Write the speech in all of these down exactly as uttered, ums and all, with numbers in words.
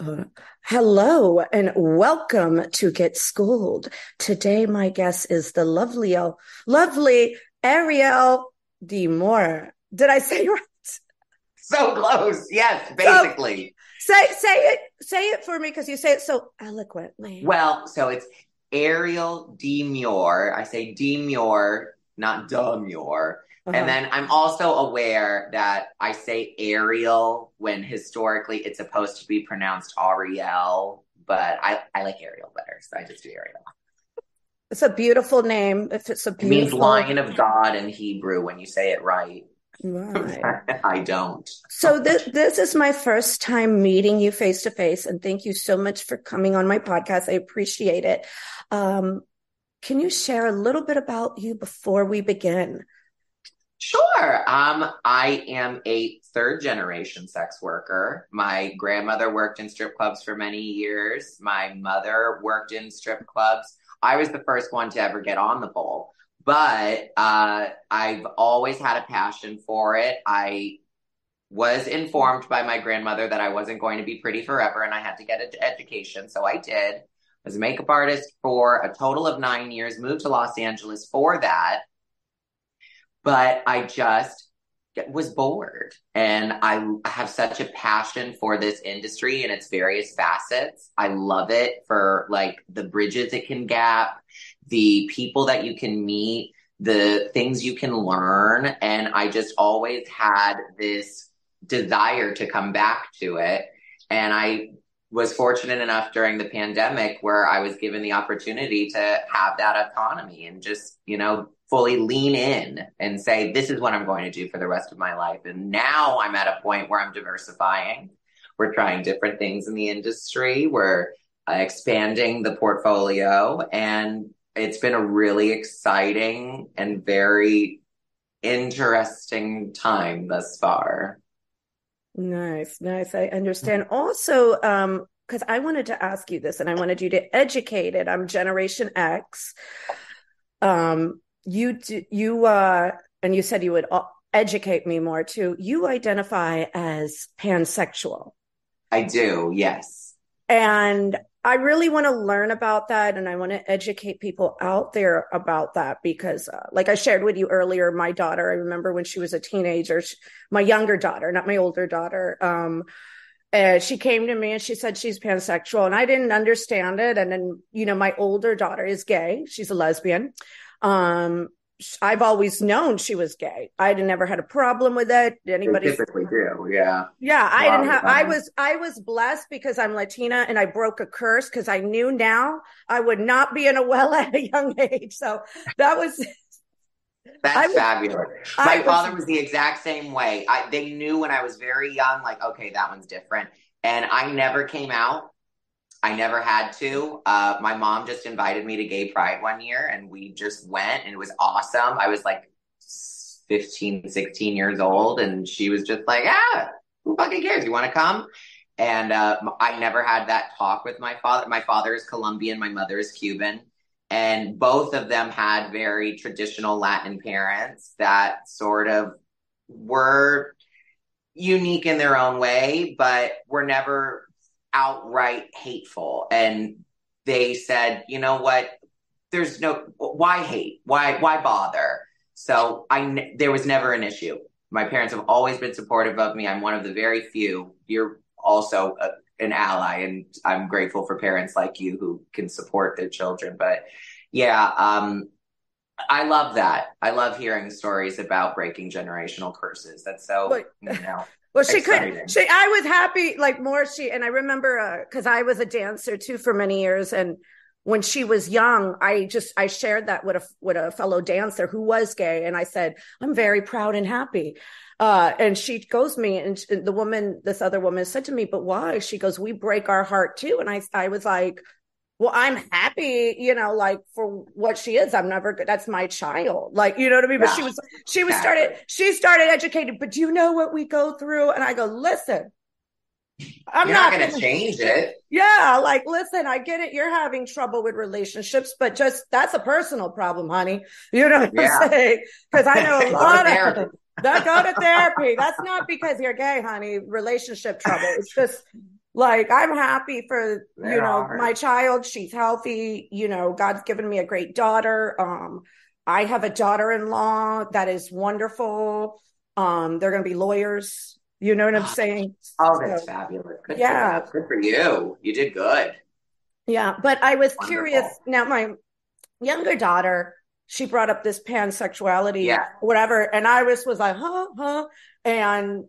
Uh, hello and welcome to Get Schooled. Today, my guest is the lovely, lovely Ariel Demure. Did I say it right? So close. Yes, basically. So, say say it. Say it for me because you say it so eloquently. Well, so it's Ariel Demure. I say Demure, not Demure. Uh-huh. And then I'm also aware that I say Ariel when historically it's supposed to be pronounced Ariel, but I, I like Ariel better, so I just do Ariel. It's a beautiful name. If it's a beautiful... It means lion of God in Hebrew when you say it right. Right. I don't. So this this is my first time meeting you face to face, and thank you so much for coming on my podcast. I appreciate it. Um, can you share a little bit about you before we begin? Sure. Um, I am a third generation sex worker. My grandmother worked in strip clubs for many years. My mother worked in strip clubs. I was the first one to ever get on the pole, but uh, I've always had a passion for it. I was informed by my grandmother that I wasn't going to be pretty forever and I had to get an education. So I did. I was a makeup artist for a total of nine years, moved to Los Angeles for that. But I just was bored, and I have such a passion for this industry and its various facets. I love it for like the bridges it can gap, the people that you can meet, the things you can learn. And I just always had this desire to come back to it. And I was fortunate enough during the pandemic where I was given the opportunity to have that autonomy and just, you know, fully lean in and say, this is what I'm going to do for the rest of my life. And now I'm at a point where I'm diversifying. We're trying different things in the industry. We're uh, expanding the portfolio. And it's been a really exciting and very interesting time thus far. Nice, nice. I understand. Also, um, because I wanted to ask you this and I wanted you to educate it. I'm Generation X. Um, You do, you uh, and you said you would educate me more too. You identify as pansexual. I do, yes. And I really want to learn about that, and I want to educate people out there about that because, uh, like I shared with you earlier, my daughter. I remember when she was a teenager, she, my younger daughter, not my older daughter. Um, Uh, she came to me and she said she's pansexual, and I didn't understand it. And then, you know, my older daughter is gay. She's a lesbian. Um, I've always known she was gay. I never had a problem with it. Anybody they typically do, yeah, yeah. I wow. didn't have. I was I was blessed because I'm Latina and I broke a curse because I knew now I would not be in a well at a young age. So that was. That's I was, fabulous. My was, father was the exact same way. I, they knew when I was very young, like, okay, that one's different. And I never came out. I never had to. Uh, my mom just invited me to Gay Pride one year and we just went and it was awesome. I was like fifteen, sixteen years old. And she was just like, ah, who fucking cares? You want to come? And uh, I never had that talk with my father. My father is Colombian. My mother is Cuban. And both of them had very traditional Latin parents that sort of were unique in their own way, but were never outright hateful. And they said, you know what, there's no, why hate? Why, why bother? So I, there was never an issue. My parents have always been supportive of me. I'm one of the very few. You're also a, an ally, and I'm grateful for parents like you who can support their children. But yeah, um, I love that. I love hearing stories about breaking generational curses. That's so, but, you know. Well, she exciting. Could, she, I was happy, like more she, and I remember, uh, cause I was a dancer too for many years. And when she was young, I just, I shared that with a, with a fellow dancer who was gay. And I said, I'm very proud and happy. Uh, and she goes me, and she, the woman, this other woman said to me, but why? She goes, we break our heart too. And I, I was like, well, I'm happy, you know, like for what she is. I'm never good. That's my child. Like, you know what I mean? But yeah, she was, she was exactly. started, she started educated, but do you know what we go through? And I go, listen, I'm you're not, not going to change it. Yeah. Like, listen, I get it. You're having trouble with relationships, but just, that's a personal problem, honey. You know what yeah. I'm saying? Cause I know a lot of them that go to therapy. That's not because you're gay, honey, relationship trouble. It's just, like, I'm happy for, you there know, are. my child. She's healthy. You know, God's given me a great daughter. Um, I have a daughter-in-law that is wonderful. Um, they're going to be lawyers. You know what I'm saying? Oh, that's so fabulous. Good yeah. For good for you. You did good. Yeah. But I was wonderful. curious. Now, my younger daughter, she brought up this pansexuality, yeah. whatever. And I was, was like, huh, huh. And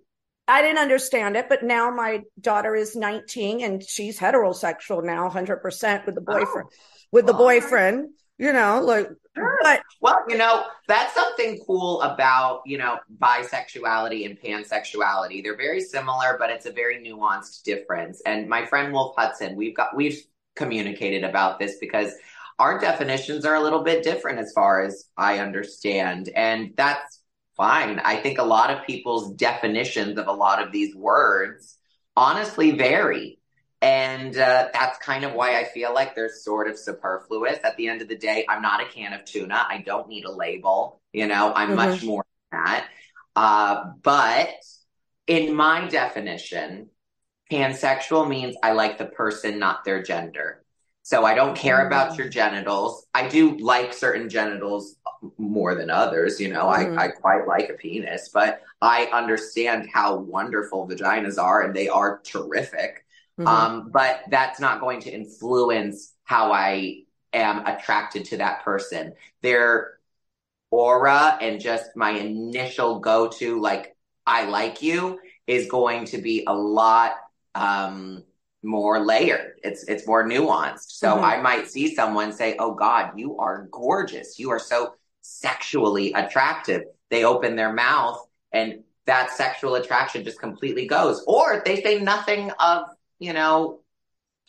I didn't understand it, but now my daughter is nineteen and she's heterosexual now, one hundred percent with the boyfriend, oh, with well, the boyfriend, you know, like, sure. but. Well, you know, that's something cool about, you know, bisexuality and pansexuality. They're very similar, but it's a very nuanced difference. And my friend, Wolf Hudson, we've got, we've communicated about this because our definitions are a little bit different as far as I understand. And that's fine. I think a lot of people's definitions of a lot of these words honestly vary. And uh, that's kind of why I feel like they're sort of superfluous. At the end of the day, I'm not a can of tuna. I don't need a label. You know, I'm mm-hmm. much more than that. Uh, but in my definition, pansexual means I like the person, not their gender. So I don't care about your genitals. I do like certain genitals more than others. You know, mm. I, I quite like a penis, but I understand how wonderful vaginas are, and they are terrific. Mm-hmm. Um, but that's not going to influence how I am attracted to that person. Their aura and just my initial go-to, like, I like you, is going to be a lot um more layered. It's it's more nuanced. So mm-hmm. I might see someone say, oh God, you are gorgeous. You are so sexually attractive. They open their mouth and that sexual attraction just completely goes. Or they say nothing of, you know,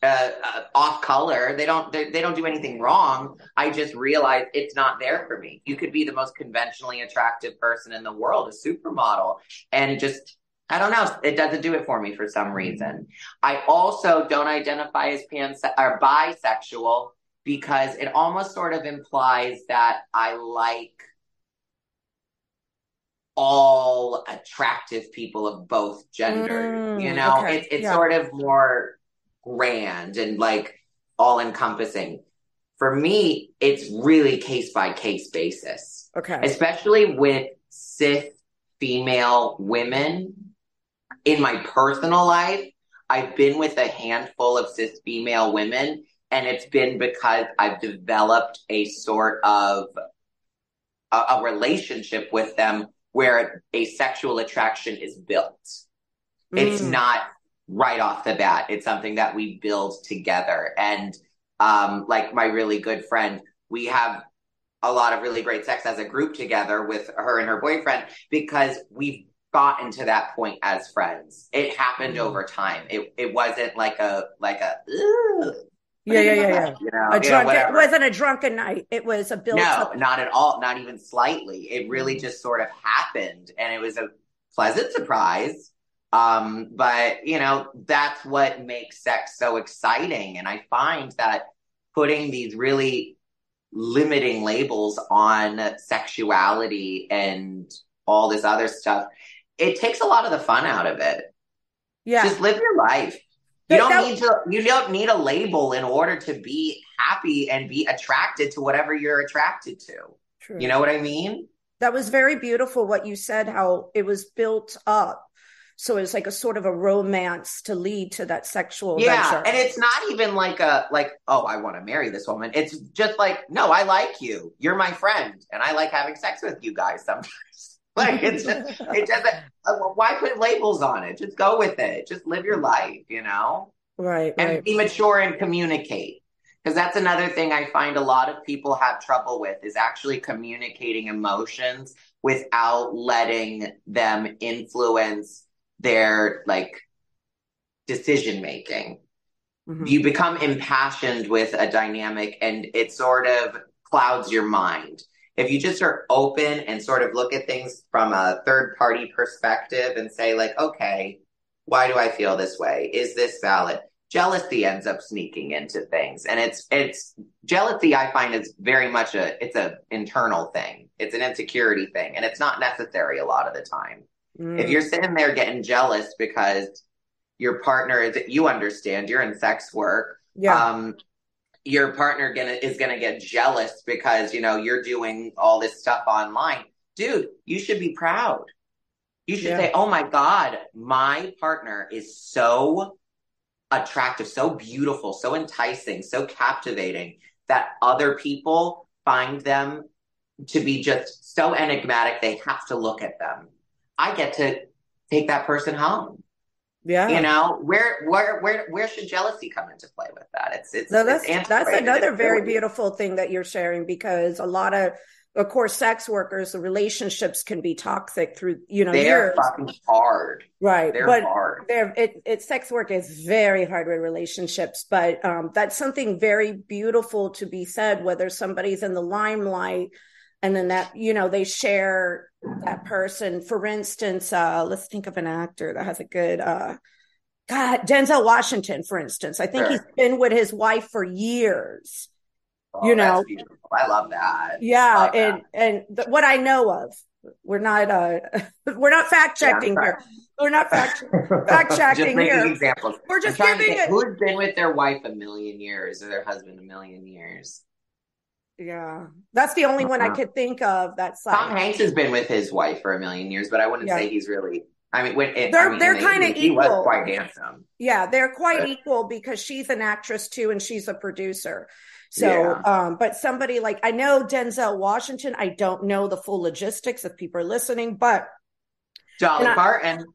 uh, uh, off color. They don't, they, they don't do anything wrong. I just realize it's not there for me. You could be the most conventionally attractive person in the world, a supermodel, and just I don't know. It doesn't do it for me for some reason. I also don't identify as pan or bisexual because it almost sort of implies that I like all attractive people of both genders. Mm, you know, okay. it, it's yeah. sort of more grand and like all encompassing. For me, it's really case by case basis. Okay, especially with cis female women. In my personal life, I've been with a handful of cis female women, and it's been because I've developed a sort of a, a relationship with them where a sexual attraction is built. Mm. It's not right off the bat. It's something that we build together. And um, like my really good friend, we have a lot of really great sex as a group together with her and her boyfriend because we've gotten to that point as friends. It happened mm-hmm. over time. It it wasn't like a like a Ooh, yeah yeah yeah, yeah. You know, a drunk, know, it wasn't a drunken night. It was a build. No, up. Not at all. Not even slightly. It really just sort of happened, and it was a pleasant surprise. Um, but you know, that's what makes sex so exciting. And I find that putting these really limiting labels on sexuality and all this other stuff, it takes a lot of the fun out of it. Yeah. Just live your life. You don't that, need to, you don't need a label in order to be happy and be attracted to whatever you're attracted to. True. You know what I mean? That was very beautiful what you said, how it was built up. So it's like a sort of a romance to lead to that sexual yeah, adventure. And it's not even like a, like, oh, I want to marry this woman. It's just like, no, I like you. You're my friend. And I like having sex with you guys sometimes. Like, it's just, it doesn't, why put labels on it? Just go with it. Just live your life, you know? Right. And right. be mature and communicate. Because that's another thing I find a lot of people have trouble with, is actually communicating emotions without letting them influence their like decision making. Mm-hmm. You become impassioned with a dynamic and it sort of clouds your mind. If you just are open and sort of look at things from a third party perspective and say like, okay, why do I feel this way? Is this valid? Jealousy ends up sneaking into things. And it's, it's jealousy, I find, is very much a, it's an internal thing. It's an insecurity thing. And it's not necessary a lot of the time. Mm. If you're sitting there getting jealous because your partner is, you understand, you're in sex work. Yeah. Um, your partner gonna, is going to get jealous because, you know, you're doing all this stuff online. Dude, you should be proud. You should yeah. say, oh my God, my partner is so attractive, so beautiful, so enticing, so captivating that other people find them to be just so enigmatic. They have to look at them. I get to take that person home. Yeah. You know, where where where where should jealousy come into play with that? It's it's, no, that's, it's that's another very beautiful thing that you're sharing, because a lot of of course sex workers, the relationships can be toxic through, you know, they're years. Fucking hard. Right. They're but hard. They're it it's sex work is very hard with relationships, but um that's something very beautiful to be said, whether somebody's in the limelight. And then that, you know, they share that person. For instance, uh, let's think of an actor that has a good, uh, God, Denzel Washington, for instance. I think sure. he's been with his wife for years, oh, you know. That's beautiful. I love that. Yeah. Love and that. and th- what I know of, we're not, uh, we're not fact checking yeah, here. We're not fact checking here. Examples. We're just giving it. Who's been with their wife a million years or their husband a million years? Yeah, that's the only one I could think of. That's Tom Hanks has been with his wife for a million years, but I wouldn't yeah. say he's really. I mean, when it, they're I mean, they're kind of equal. He was quite handsome. Yeah, they're quite but, equal because she's an actress too, and she's a producer. So, yeah. um, but somebody like I know Denzel Washington. I don't know the full logistics if people are listening, but Dolly Parton.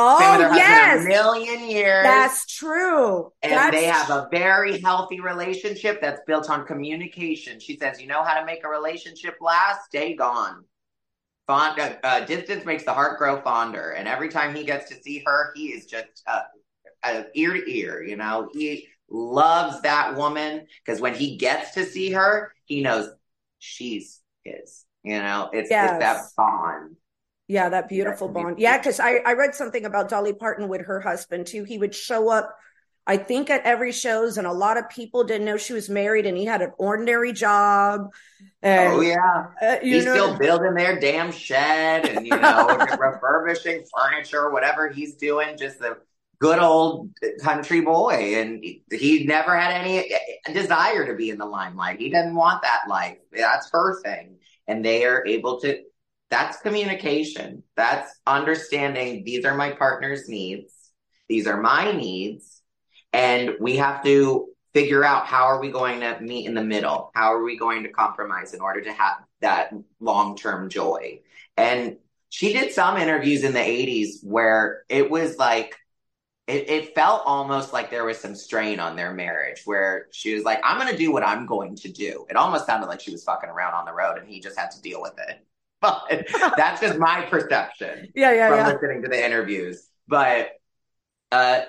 Oh yes, a million years. That's true. And that's they have a very healthy relationship that's built on communication. She says, "You know how to make a relationship last? Stay gone. Fond uh, uh, distance makes the heart grow fonder." And every time he gets to see her, he is just uh, uh, ear to ear. You know, he loves that woman because when he gets to see her, he knows she's his. You know, it's, yes. it's that bond. Yeah, that beautiful bond. Yeah, because I, I read something about Dolly Parton with her husband, too. He would show up, I think, at every shows, and a lot of people didn't know she was married, and he had an ordinary job. And, oh, yeah. Uh, you he's know, still building their damn shed and, you know, refurbishing furniture, whatever he's doing, just the good old country boy. And he, he never had any desire to be in the limelight. He didn't want that life. That's her thing. And they are able to... That's communication. That's understanding these are my partner's needs. These are my needs. And we have to figure out how are we going to meet in the middle? How are we going to compromise in order to have that long-term joy? And she did some interviews in the eighties where it was like, it, it felt almost like there was some strain on their marriage where she was like, I'm going to do what I'm going to do. It almost sounded like she was fucking around on the road and he just had to deal with it. But that's just my perception yeah, yeah, from yeah. listening to the interviews. But uh,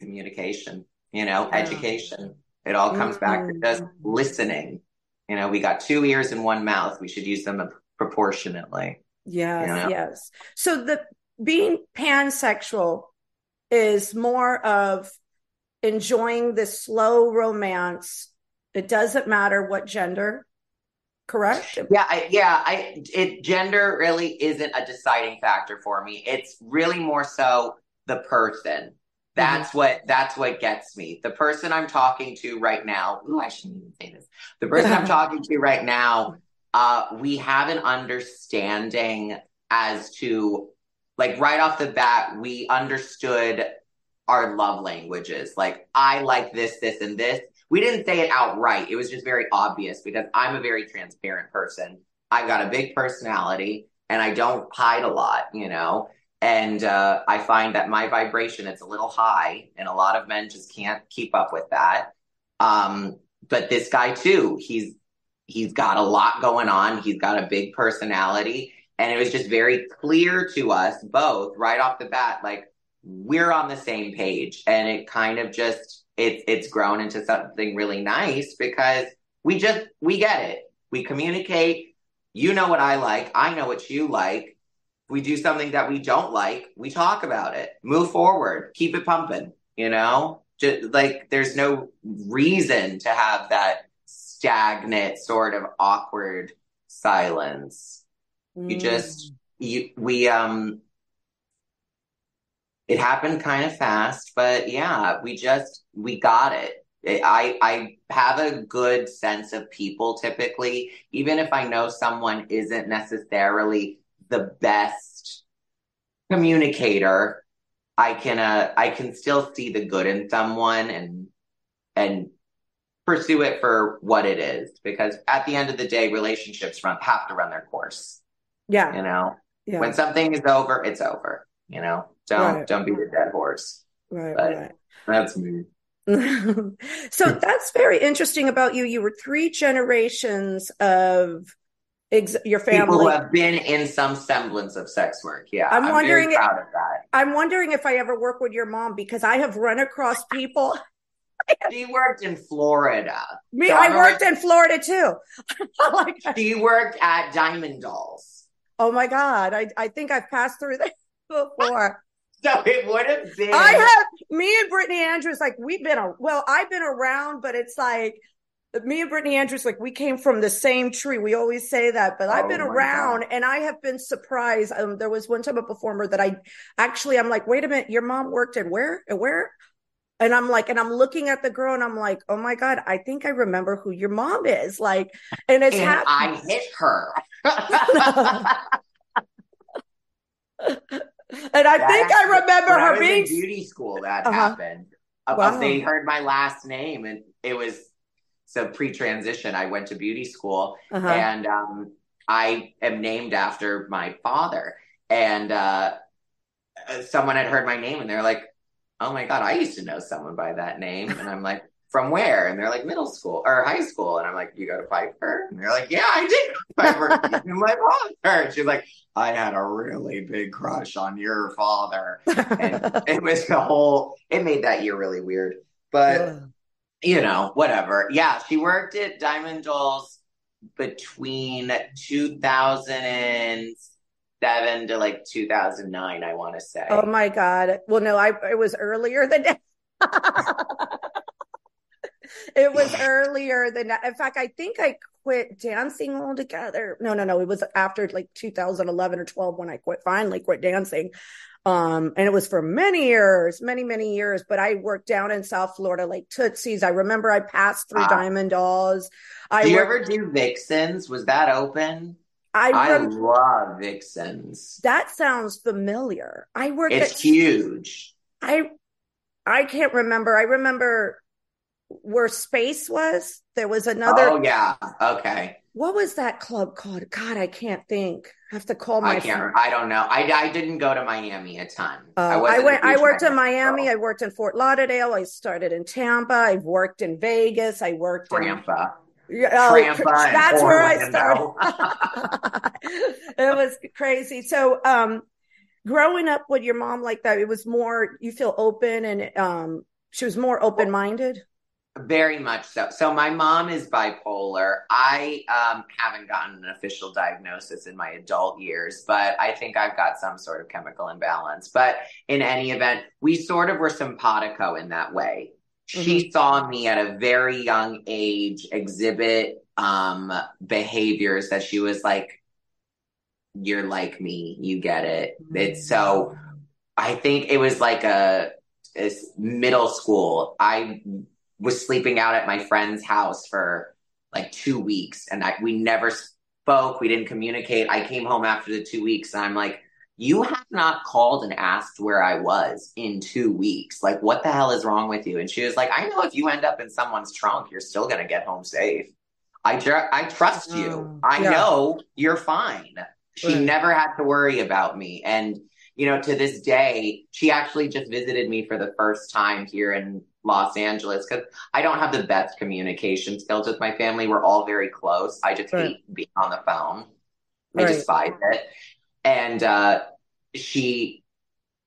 communication, you know, yeah. education, it all comes mm-hmm. back to just listening. You know, we got two ears and one mouth. We should use them proportionately. Yes, you know? yes. So the being pansexual is more of enjoying this slow romance. It doesn't matter what gender. Correct. Yeah. I, yeah. I, it, gender really isn't a deciding factor for me. It's really more so the person. That's mm-hmm. what, that's what gets me. The person I'm talking to right now. Ooh, I shouldn't even say this. The person I'm talking to right now, uh, we have an understanding as to, like, right off the bat, we understood our love languages. Like, I like this, this, and this. We didn't say it outright. It was just very obvious because I'm a very transparent person. I've got a big personality and I don't hide a lot, you know? And uh, I find that my vibration, it's a little high and a lot of men just can't keep up with that. Um, but this guy too, he's, he's got a lot going on. He's got a big personality. And it was just very clear to us both right off the bat, like, we're on the same page. And it kind of just, it, it's grown into something really nice because we just, we get it. We communicate. You know what I like. I know what you like. We do something that we don't like. We talk about it. Move forward. Keep it pumping, you know? Just, like, there's no reason to have that stagnant sort of awkward silence. Mm. You just, you, we, um... It happened kind of fast, but yeah, we just, we got it. I I have a good sense of people typically, even if I know someone isn't necessarily the best communicator, I can, uh, I can still see the good in someone and, and pursue it for what it is. Because at the end of the day, relationships run, have to run their course. Yeah. You know, yeah. When something is over, it's over, you know. Don't right. don't be the dead horse. Right, but right. That's me. So that's very interesting about you. You were three generations of ex- your family. People who have been in some semblance of sex work. Yeah, I'm, I'm wondering. Very proud if, of that. I'm wondering if I ever work with your mom because I have run across people. She worked in Florida. Me, Donna I worked was, in Florida too. Like, she worked at Diamond Dolls. Oh my God! I I think I've passed through that before. So it would have been. I have me and Brittany Andrews, like, we've been a, well, I've been around, but it's like me and Brittany Andrews, like, we came from the same tree. We always say that, but I've been oh around God. And I have been surprised. Um, there was one time a performer that I actually, I'm like, wait a minute, your mom worked at where? At where? And I'm like, and I'm looking at the girl and I'm like, oh my God, I think I remember who your mom is. Like, and it's and I hit her. And I that think happened. I remember when her I was being in beauty school. That uh-huh. happened. Wow. They heard my last name, and it was so pre-transition. I went to beauty school, uh-huh. and um, I am named after my father. And uh, someone had heard my name, and they're like, "Oh my God, I used to know someone by that name." And I'm like, "From where?" And they're like, "Middle school or high school." And I'm like, "You go to Fiverr?" And they're like, "Yeah, I did Fiverr. My father." And she's like, "I had a really big crush on your father." And it was the whole, it made that year really weird. But, yeah. you know, whatever. Yeah, she worked at Diamond Dolls between two thousand seven to like two thousand nine, I want to say. Oh, my God. Well, no, I it was earlier than that. It was earlier than that. In fact, I think I quit dancing altogether. No, no, no. It was after like two thousand eleven or twelve when I quit, finally quit dancing. Um, and it was for many years, many, many years. But I worked down in South Florida, like Tootsie's. I remember I passed through wow. Diamond Dolls. I Did you worked- ever do Vixen's? Was that open? I, rem- I love Vixen's. That sounds familiar. I worked It's at- huge. I I can't remember. I remember... where Space was, there was another. Oh yeah, okay. What was that club called? God, I can't think. I have to call my. I can't. Friend. I don't know. I, I didn't go to Miami a ton. Uh, I, I went. I worked in Miami. Girl. I worked in Fort Lauderdale. I started in Tampa. I worked in Vegas. I worked Tampa. Yeah, oh, that's where I started. It was crazy. So, um, growing up with your mom like that, it was more. You feel open, and um, she was more open-minded. Very much so. So my mom is bipolar. I um, haven't gotten an official diagnosis in my adult years, but I think I've got some sort of chemical imbalance. But in any event, we sort of were simpatico in that way. Mm-hmm. She saw me at a very young age exhibit um, behaviors that she was like, "You're like me. You get it." Mm-hmm. It's so I think it was like a, a middle school. I was sleeping out at my friend's house for like two weeks and I, we never spoke. We didn't communicate. I came home after the two weeks and I'm like, you have not called and asked where I was in two weeks. Like, what the hell is wrong with you? And she was like, I know if you end up in someone's trunk, you're still going to get home safe. I, tr- I trust you. Um, I yeah. know you're fine. She right. never had to worry about me. And, you know, to this day, she actually just visited me for the first time here in Los Angeles because I don't have the best communication skills with my family. We're all very close. I just right. hate being on the phone. I right. despise it. And uh, she,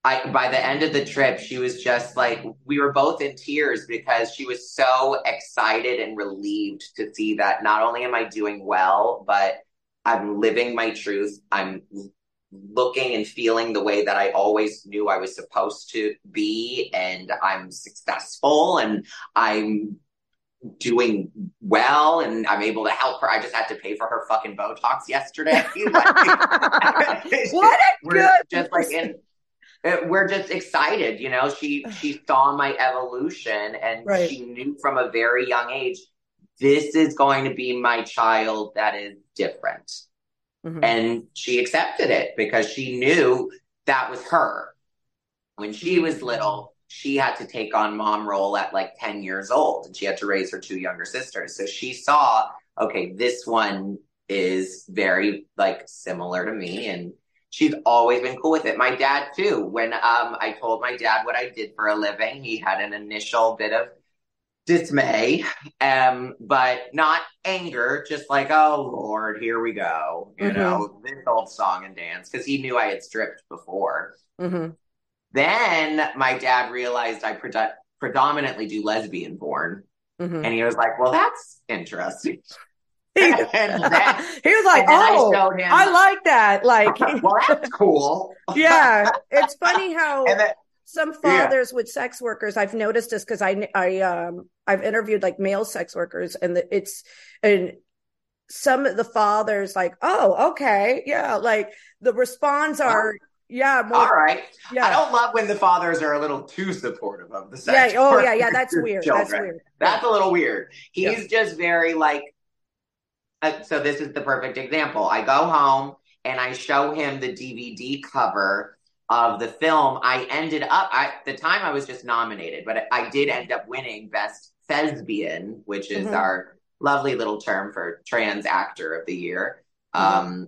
I, by the end of the trip, she was just like, we were both in tears because she was so excited and relieved to see that not only am I doing well, but I'm living my truth. I'm looking and feeling the way that I always knew I was supposed to be. And I'm successful and I'm doing well and I'm able to help her. I just had to pay for her fucking Botox yesterday. Like, what a we're good just like in, we're just excited, you know. She she saw my evolution and right. she knew from a very young age, this is going to be my child that is different. Mm-hmm. And she accepted it because she knew that was her. When she was little, she had to take on mom role at like ten years old and she had to raise her two younger sisters. So she saw, okay, this one is very like similar to me. And she's always been cool with it. My dad too, when um, I told my dad what I did for a living, he had an initial bit of dismay, um, but not anger, just like, oh Lord, here we go. You mm-hmm. know, this old song and dance. Cause he knew I had stripped before. Mm-hmm. Then my dad realized I pred- predominantly do lesbian porn. Mm-hmm. And he was like, well, that's interesting. He, and then, he was like, oh, I, him, I like that. Like, well, that's cool. Yeah. It's funny how then, some fathers yeah. with sex workers, I've noticed this because I, I, um, I've interviewed like male sex workers and the, it's, and some of the fathers like, oh, okay. Yeah. Like the response are, oh. Yeah. More, all right. Yeah. I don't love when the fathers are a little too supportive of the sex. Yeah. Oh, yeah. Yeah. That's weird. Children. That's weird. That's yeah. a little weird. He's yeah. just very like, uh, so this is the perfect example. I go home and I show him the D V D cover of the film. I ended up, I, at the time I was just nominated, but I did end up winning Best Thespian, which is mm-hmm. our lovely little term for trans actor of the year. Mm-hmm. Um,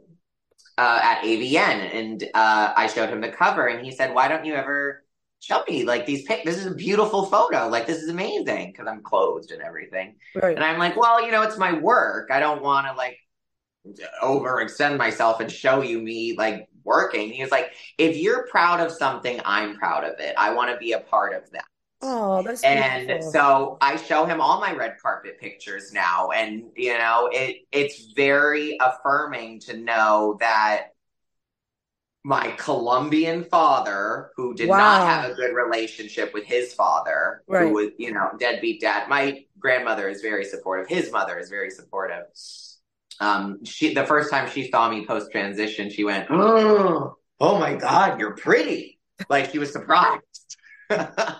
Uh, at A V N, and uh, I showed him the cover, and he said, "Why don't you ever show me like these pics? This is a beautiful photo. Like this is amazing because I'm clothed and everything." Right. And I'm like, "Well, you know, it's my work. I don't want to like overextend myself and show you me like working." And he was like, "If you're proud of something, I'm proud of it. I want to be a part of that." Oh, that's and beautiful. So I show him all my red carpet pictures now. And, you know, it it's very affirming to know that my Colombian father, who did wow. not have a good relationship with his father, right. who was, you know, deadbeat dad. My grandmother is very supportive. His mother is very supportive. Um, she the first time she saw me post transition, she went, oh, oh, my God, you're pretty. Like she was surprised.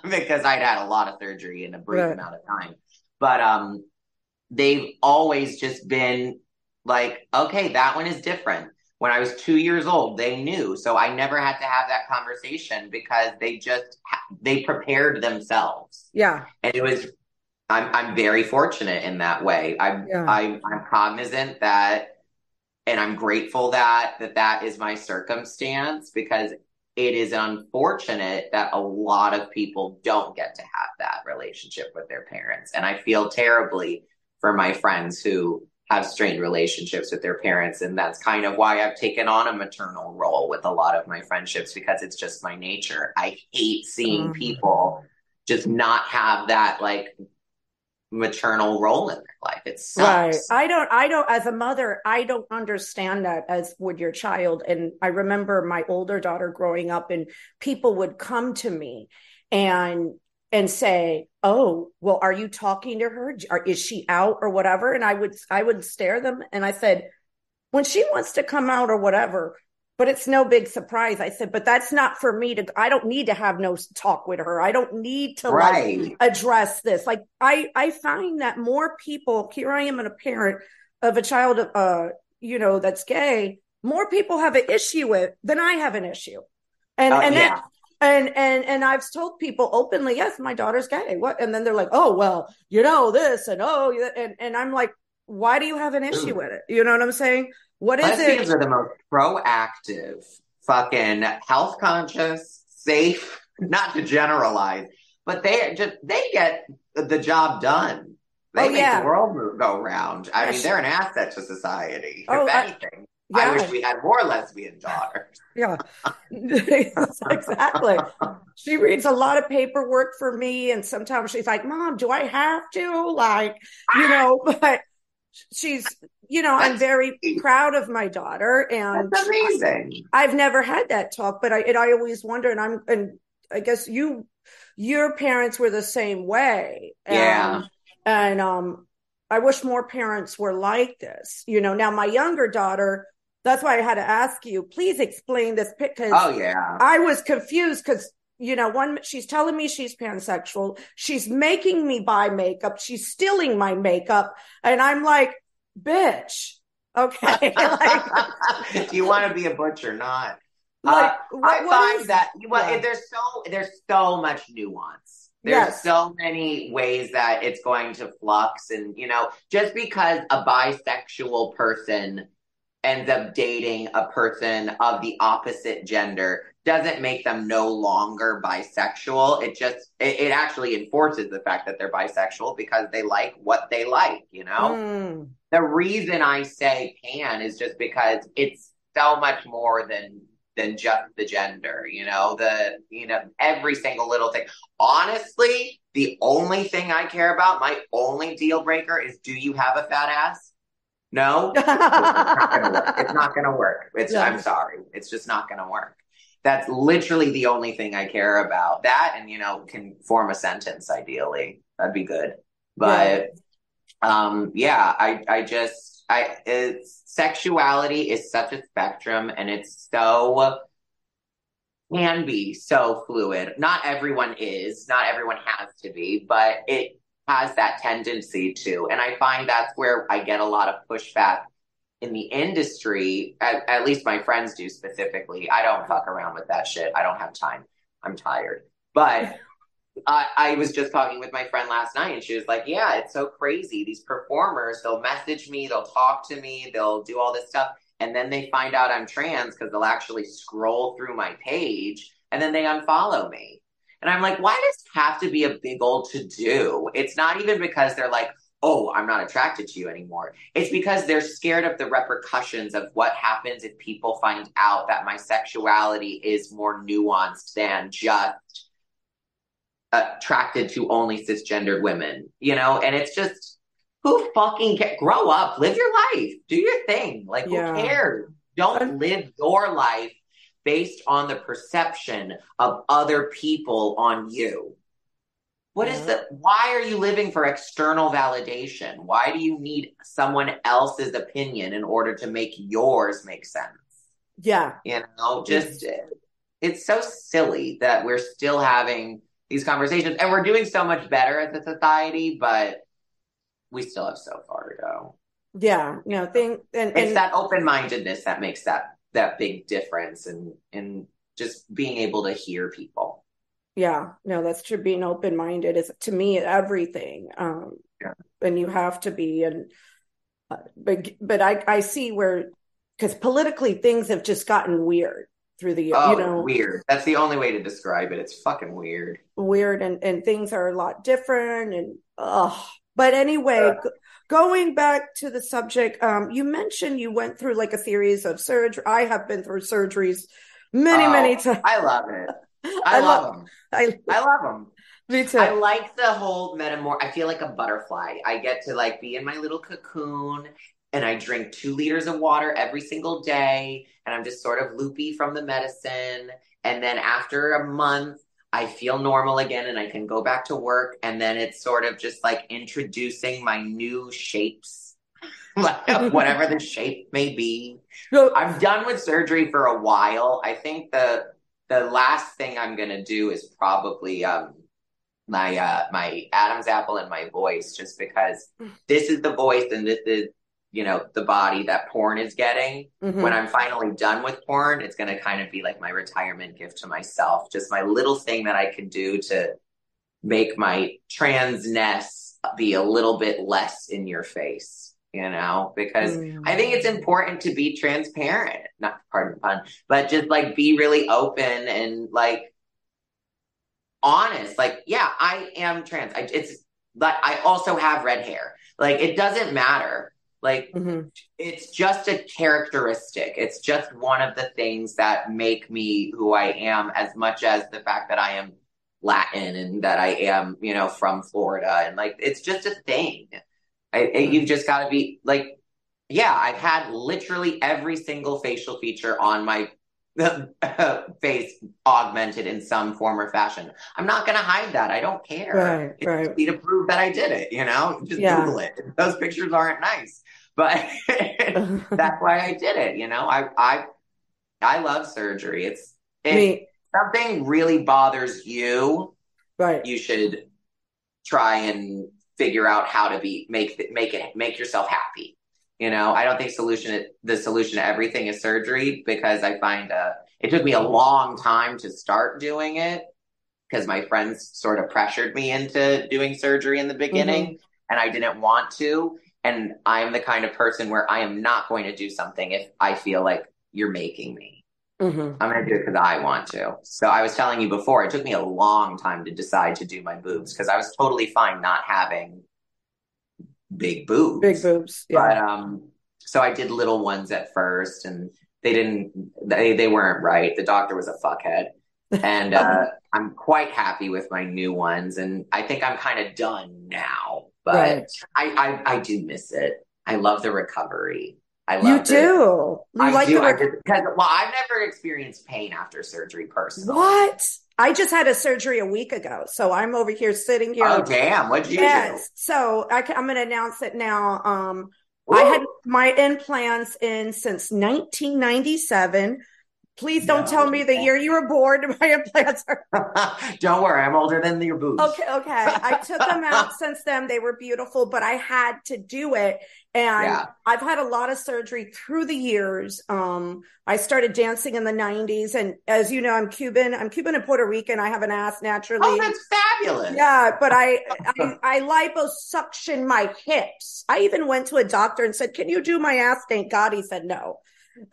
Because I'd had a lot of surgery in a brief right. amount of time. But um, they've always just been like, okay, that one is different. When I was two years old, they knew. So I never had to have that conversation because they just, they prepared themselves. Yeah. And it was, I'm I'm very fortunate in that way. I'm, yeah. I'm, I'm cognizant that, and I'm grateful that, that that is my circumstance because it is unfortunate that a lot of people don't get to have that relationship with their parents. And I feel terribly for my friends who have strained relationships with their parents. And that's kind of why I've taken on a maternal role with a lot of my friendships, because it's just my nature. I hate seeing mm-hmm. people just not have that like maternal role in their life. It sucks. Right. I don't, I don't, as a mother, I don't understand that as would your child. And I remember my older daughter growing up and people would come to me and, and say, oh, well, are you talking to her? Or is she out or whatever? And I would, I would stare them. And I said, when she wants to come out or whatever, but it's no big surprise. I said, but that's not for me to, I don't need to have no talk with her. I don't need to right. like address this. Like I, I find that more people, here I am a parent of a child, uh, you know, that's gay, more people have an issue with than I have an issue. And, uh, and, yeah. that, and, and, and I've told people openly, yes, my daughter's gay. What? And then they're like, oh, well, you know, this and, oh, and, and I'm like, why do you have an issue with it? You know what I'm saying? What is Lesbians it? Are the most proactive, fucking health conscious, safe, not to generalize, but they just, they get the job done. They oh, make yeah. the world go round. I yes. mean, they're an asset to society. Oh, if anything, I, yeah. I wish we had more lesbian daughters. Yeah, exactly. She reads a lot of paperwork for me. And sometimes she's like, Mom, do I have to? Like, you know, but she's, you know, I'm very proud of my daughter. And that's amazing. I, I've never had that talk, but I, and I always wonder, and I'm, and I guess you, your parents were the same way. And, yeah. And um, I wish more parents were like this, you know. Now, my younger daughter, that's why I had to ask you, please explain this, because oh, yeah. I was confused because, you know, one, she's telling me she's pansexual. She's making me buy makeup. She's stealing my makeup. And I'm like, bitch, okay. like, do you want to be a butch or not? Like, uh, what, I what find is, that well, yeah. there's so there's so much nuance. There's yes. so many ways that it's going to flux. And, you know, just because a bisexual person ends up dating a person of the opposite gender doesn't make them no longer bisexual. It just, it, it actually enforces the fact that they're bisexual because they like what they like, you know? Mm. The reason I say pan is just because it's so much more than than just the gender, you know, the, you know, every single little thing. Honestly, the only thing I care about, my only deal breaker is, do you have a fat ass? No, it's not going to work. It's, yeah. I'm sorry. It's just not going to work. That's literally the only thing I care about. That, and, you know, can form a sentence, ideally. That'd be good. But, yeah. um, yeah, I, I just, I, it's, sexuality is such a spectrum, and it's so, can be so fluid. Not everyone is, not everyone has to be, but it has that tendency to. And I find that's where I get a lot of pushback in the industry, at, at least my friends do specifically. I don't fuck around with that shit. I don't have time. I'm tired. But I, I was just talking with my friend last night, and she was like, yeah, it's so crazy. These performers, they'll message me, they'll talk to me, they'll do all this stuff. And then they find out I'm trans because they'll actually scroll through my page and then they unfollow me. And I'm like, why does it have to be a big old to-do? It's not even because they're like, oh, I'm not attracted to you anymore. It's because they're scared of the repercussions of what happens if people find out that my sexuality is more nuanced than just attracted to only cisgendered women, you know? And it's just, who fucking cares? Grow up, live your life, do your thing. Like, yeah. who cares? Don't live your life based on the perception of other people on you. What yeah. is the, why are you living for external validation? Why do you need someone else's opinion in order to make yours make sense? Yeah. You know, just, it's so silly that we're still having these conversations, and we're doing so much better as a society, but we still have so far to go. Yeah, you know, think and, and it's that open-mindedness that makes that that big difference, and and just being able to hear people. Yeah, no, that's true. Being open-minded is, to me, everything. Um, yeah. And you have to be, and uh, but but I I see where, because politically things have just gotten weird through the year, oh, you know, weird. That's the only way to describe it. It's fucking weird. Weird, and, and things are a lot different, and oh. But anyway, yeah. g- going back to the subject, um, you mentioned you went through like a series of surgery. I have been through surgeries many, oh, many times. I love it. I, I love, love them. I, I love them. Me too. I like the whole metamor. I feel like a butterfly. I get to like be in my little cocoon. And I drink two liters of water every single day. And I'm just sort of loopy from the medicine. And then after a month, I feel normal again and I can go back to work. And then it's sort of just like introducing my new shapes, whatever the shape may be. I'm done with surgery for a while. I think the the last thing I'm going to do is probably um, my uh, my Adam's apple and my voice, just because this is the voice and this is you know, the body that porn is getting. Mm-hmm. When I'm finally done with porn, it's going to kind of be like my retirement gift to myself. Just my little thing that I can do to make my transness be a little bit less in your face, you know, because mm-hmm. I think it's important to be transparent, not pardon the pun, but just like be really open and like honest. Like, yeah, I am trans. I, it's like, I also have red hair. Like, it doesn't matter. Like, mm-hmm. it's just a characteristic. It's just one of the things that make me who I am, as much as the fact that I am Latin and that I am, you know, from Florida. And, like, it's just a thing. I, mm-hmm. it, you've just got to be, like, yeah, I've had literally every single facial feature on my face augmented in some form or fashion. I'm not going to hide that. I don't care. Right, right. It's easy to prove that I did it, you know? Just yeah. Google it. Those pictures aren't nice. But that's why I did it, you know? I I, I love surgery. It's if Me. something really bothers you, right, you should try and figure out how to be make make it make yourself happy. You know, I don't think solution the solution to everything is surgery, because I find uh, it took me a long time to start doing it because my friends sort of pressured me into doing surgery in the beginning, mm-hmm. and I didn't want to. And I'm the kind of person where I am not going to do something if I feel like you're making me. Mm-hmm. I'm going to do it because I want to. So I was telling you before, it took me a long time to decide to do my boobs because I was totally fine not having big boobs. Big boobs. Yeah. But um so I did little ones at first, and they didn't they they weren't right. The doctor was a fuckhead. And uh I'm quite happy with my new ones, and I think I'm kind of done now. But right. I, I I do miss it. I love the recovery. I love You do. It. You I like do. the recovery. Because well, I've never experienced pain after surgery personally. What? I just had a surgery a week ago, so I'm over here sitting here. Oh, damn. What'd you yes. do? So I, I'm going to announce it now. Um, I had my implants in since nineteen ninety-seven. Please don't no, tell me the year you were born. My implants are... Don't worry. I'm older than your boobs. Okay. Okay. I took them out since then. They were beautiful, but I had to do it. And yeah. I've had a lot of surgery through the years. Um, I started dancing in the nineties. And as you know, I'm Cuban. I'm Cuban and Puerto Rican. I have an ass naturally. Oh, that's fabulous. Yeah. But I, I, I liposuction my hips. I even went to a doctor and said, can you do my ass? Thank God he said no.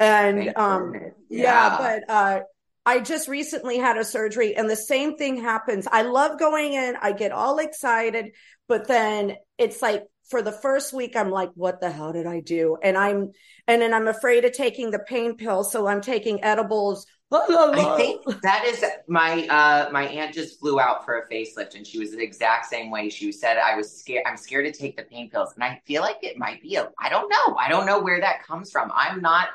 And um yeah. yeah but uh I just recently had a surgery, and the same thing happens. I love going in, I get all excited, but then it's like for the first week I'm like, what the hell did I do? And I'm and then I'm afraid of taking the pain pill, so I'm taking edibles. I think that is my uh my aunt just flew out for a facelift, and she was the exact same way. She said, I was scared I'm scared to take the pain pills, and I feel like it might be a I don't know I don't know where that comes from. I'm not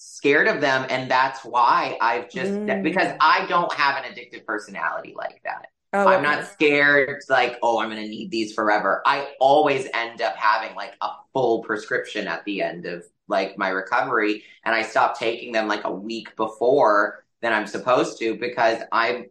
scared of them, and that's why I've just mm. because I don't have an addictive personality like that. Oh, I'm okay. not scared like, oh, I'm gonna need these forever. I always end up having like a full prescription at the end of like my recovery, and I stopped taking them like a week before than I'm supposed to because I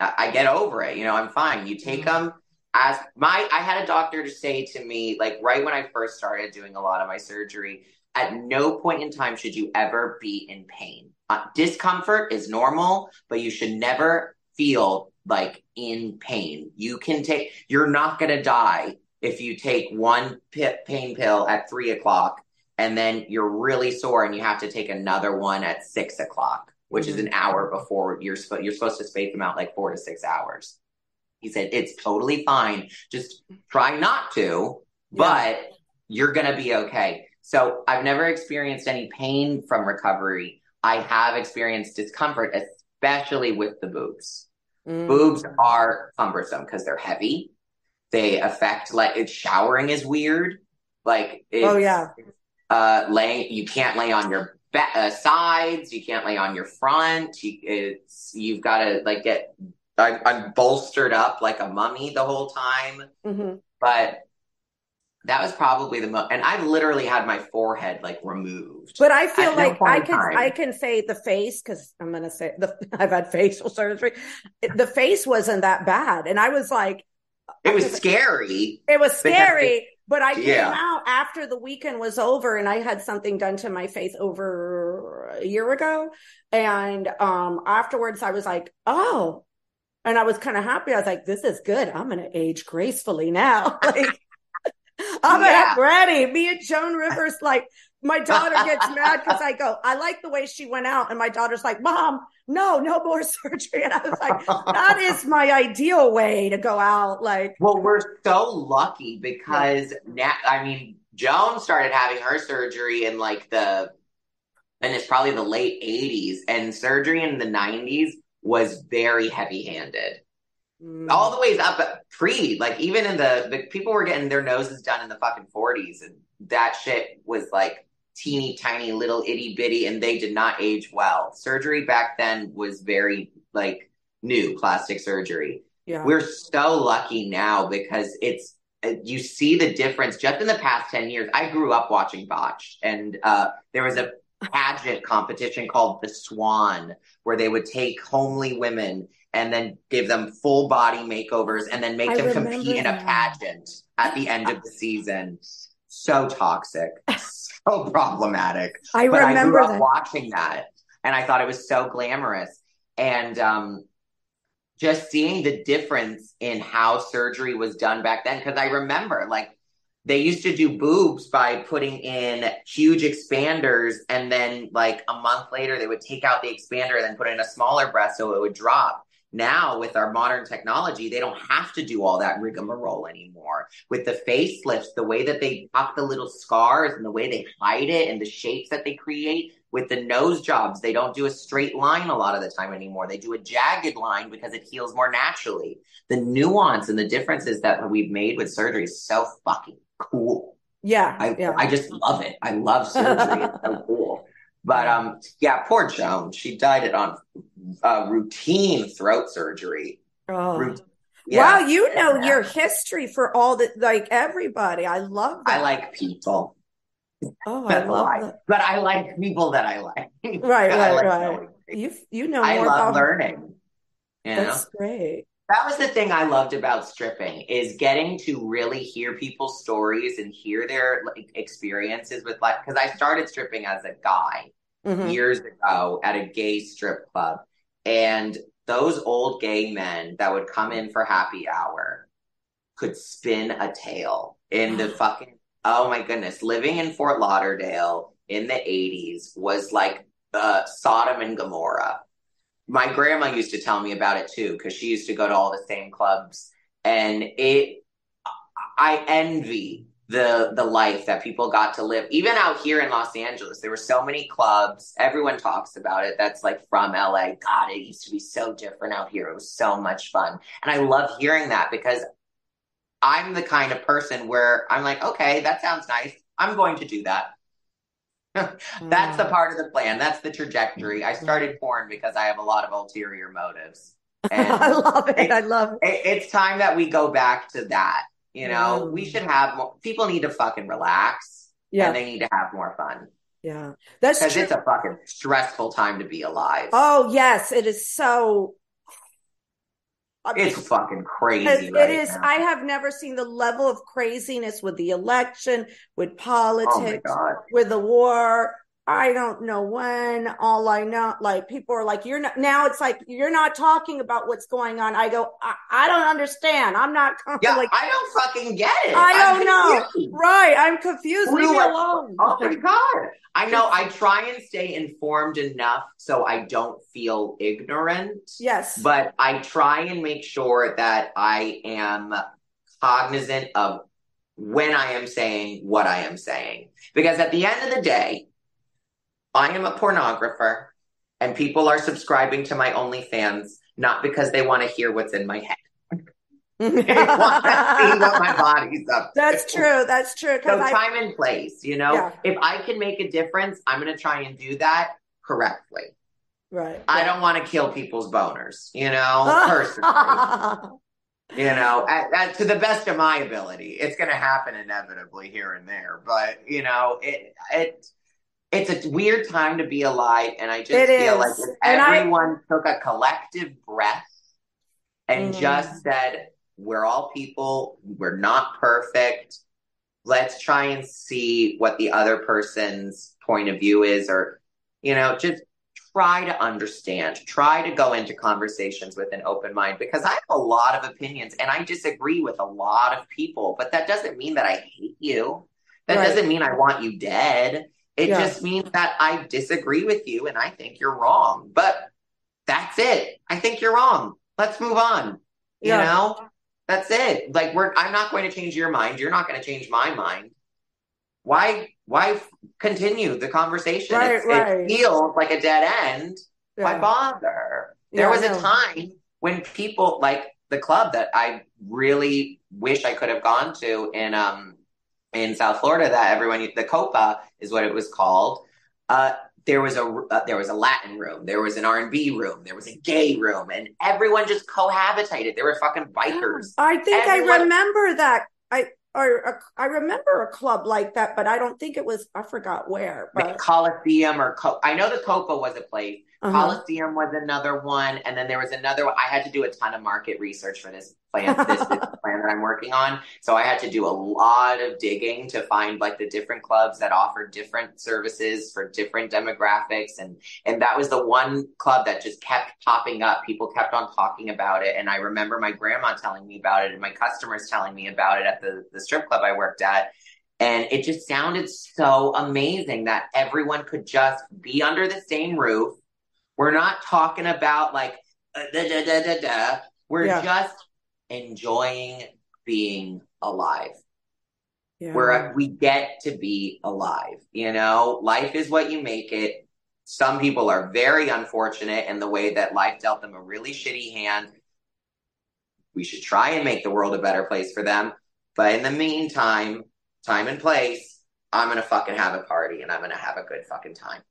I get over it, you know. I'm fine. You take them as my I had a doctor to say to me like right when I first started doing a lot of my surgery, at no point in time should you ever be in pain. Uh, discomfort is normal, but you should never feel like in pain. You can take, you're not going to die if you take one p- pain pill at three o'clock and then you're really sore and you have to take another one at six o'clock, which mm-hmm. is an hour before you're, sp- you're supposed to space them out like four to six hours. He said, it's totally fine. Just try not to, yeah. but you're going to be okay. So I've never experienced any pain from recovery. I have experienced discomfort, especially with the boobs. Mm. Boobs are cumbersome because they're heavy. They affect, like, it's, showering is weird. Like, it's, oh, yeah. Uh, laying, you can't lay on your be- uh, sides. You can't lay on your front. You, it's, you've got to, like, get, I, I'm bolstered up like a mummy the whole time. Mm-hmm. But... that was probably the most, and I've literally had my forehead like removed. But I feel like I can, I can say the face, because I'm going to say the, I've had facial surgery. The face wasn't that bad. And I was like, it was scary. It was scary But I came yeah. out after the weekend was over, and I had something done to my face over a year ago. And um, afterwards, I was like, oh, and I was kind of happy. I was like, this is good. I'm going to age gracefully now. Like, I'm yeah. ready. Me and Joan Rivers, like, my daughter gets mad because I go, I like the way she went out. And my daughter's like, Mom, no, no more surgery. And I was like, that is my ideal way to go out. Like, well, we're so lucky because yeah. now, I mean, Joan started having her surgery in like the, and it's probably the late eighties, and surgery in the nineties was very heavy handed. Mm. All the ways up pre, like even in the, the people were getting their noses done in the fucking forties, and that shit was like teeny tiny little itty bitty, and they did not age well. Surgery back then was very like new, plastic surgery. Yeah. We're so lucky now because it's, you see the difference just in the past ten years. I grew up watching Botched, and uh, there was a pageant competition called The Swan where they would take homely women and then give them full body makeovers and then make I them compete that. in a pageant at the end of the season. So toxic, so problematic. I but remember I grew up watching that, and I thought it was so glamorous. And um, just seeing the difference in how surgery was done back then, because I remember like they used to do boobs by putting in huge expanders, and then like a month later they would take out the expander and then put in a smaller breast so it would drop. Now with our modern technology, they don't have to do all that rigmarole anymore. With the facelifts, the way that they tuck the little scars and the way they hide it and the shapes that they create. With the nose jobs, they don't do a straight line a lot of the time anymore. They do a jagged line because it heals more naturally. The nuance and the differences that we've made with surgery is so fucking cool. Yeah. I, yeah. I just love it. I love surgery. It's so cool. But um, yeah, poor Joan. She died it on uh, routine throat surgery. Oh. Rout- yeah. Wow, you know yeah. your history for all the, like everybody. I love that. I like people. Oh, I love I, that. But I like people that I like. Right, right, like right. You you know more I love about learning. You know? That's great. That was the thing I loved about stripping, is getting to really hear people's stories and hear their like, experiences with life. Because I started stripping as a guy mm-hmm. years ago at a gay strip club. And those old gay men that would come in for happy hour could spin a tale in the fucking, oh my goodness, living in Fort Lauderdale in the eighties was like uh, Sodom and Gomorrah. My grandma used to tell me about it too, because she used to go to all the same clubs, and it, I envy the, the life that people got to live. Even out here in Los Angeles, there were so many clubs. Everyone talks about it. That's like from L A. God, it used to be so different out here. It was so much fun. And I love hearing that because I'm the kind of person where I'm like, okay, that sounds nice. I'm going to do that. That's the part of the plan. That's the trajectory. I started porn because I have a lot of ulterior motives. And I love it. it. I love it. it. It's time that we go back to that. You know, yeah. we should have more, people need to fucking relax yeah. and they need to have more fun. Yeah. That's true. Because it's a fucking stressful time to be alive. Oh, yes. It is so. It's fucking crazy. Right, it is. Now. I have never seen the level of craziness with the election, with politics, oh with the war. I don't know when. All I know, like people are like, you're not. Now it's like you're not talking about what's going on. I go, I, I don't understand. I'm not. Yeah, like, I don't fucking get it. I I'm don't confused. know. Right, I'm confused. Leave me alone. Oh my god. I know. I try and stay informed enough so I don't feel ignorant. Yes. But I try and make sure that I am cognizant of when I am saying what I am saying. Because at the end of the day, I am a pornographer, and people are subscribing to my OnlyFans not because they want to hear what's in my head. They want to see what my body's up to. That's true. That's true. So I, time and place, you know, yeah. if I can make a difference, I'm going to try and do that correctly. Right. I yeah. don't want to kill people's boners, you know, personally. You know, at, at, to the best of my ability, it's going to happen inevitably here and there, but you know, it, it, it's a weird time to be alive. And I just it feel is. like if and everyone I, took a collective breath and mm. just said, we're all people. We're not perfect. let's try and see what the other person's point of view is, or, you know, just try to understand, try to go into conversations with an open mind, because I have a lot of opinions and I disagree with a lot of people, but that doesn't mean that I hate you. That right. doesn't mean I want you dead. It yeah. just means that I disagree with you and I think you're wrong, but that's it. I think you're wrong. Let's move on. Yeah. You know, that's it. Like we're, I'm not going to change your mind. You're not going to change my mind. Why, why continue the conversation? Right, it's, right. It feels like a dead end. Yeah. Why bother? There yeah, was a time when people, like the club that I really wish I could have gone to in, um, in South Florida, that everyone, the Copa is what it was called. Uh, there was a, uh, there was a Latin room. There was an R and B room. There was a gay room, and everyone just cohabitated. There were fucking bikers. I think everyone- I remember that. I, Or a, I remember a club like that, but I don't think it was, I forgot where. But Coliseum or, Co- I know the Copa was a place. Uh-huh. Coliseum was another one. And then there was another one. I had to do a ton of market research for this plan, this plan that I'm working on. So I had to do a lot of digging to find like the different clubs that offer different services for different demographics. And, and that was the one club that just kept popping up. People kept on talking about it. And I remember my grandma telling me about it and my customers telling me about it at the, the strip club I worked at. And it just sounded so amazing that everyone could just be under the same roof. We're not talking about like, uh, da, da, da, da, da. We're yeah. just enjoying being alive. Yeah. We're, we get to be alive. You know, life is what you make it. Some people are very unfortunate in the way that life dealt them a really shitty hand. We should try and make the world a better place for them. But in the meantime, time and place, I'm going to fucking have a party and I'm going to have a good fucking time.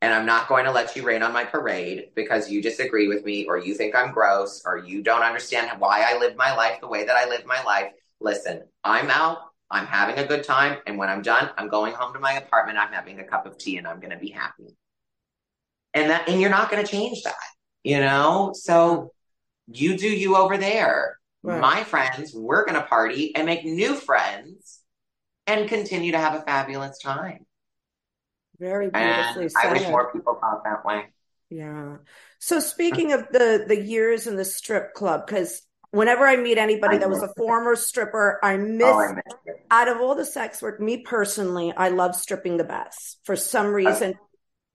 And I'm not going to let you rain on my parade because you disagree with me or you think I'm gross or you don't understand why I live my life the way that I live my life. Listen, I'm out. I'm having a good time. And when I'm done, I'm going home to my apartment. I'm having a cup of tea and I'm going to be happy. And that, and you're not going to change that, you know? So you do you over there. Right. My friends, we're going to party and make new friends and continue to have a fabulous time. Very beautifully said. I wish more people thought that way. Yeah. So speaking of the the years in the strip club, because whenever I meet anybody I that was a former stripper, I miss, oh, I miss it. Out of all the sex work, me personally, I love stripping the best. For some reason, oh,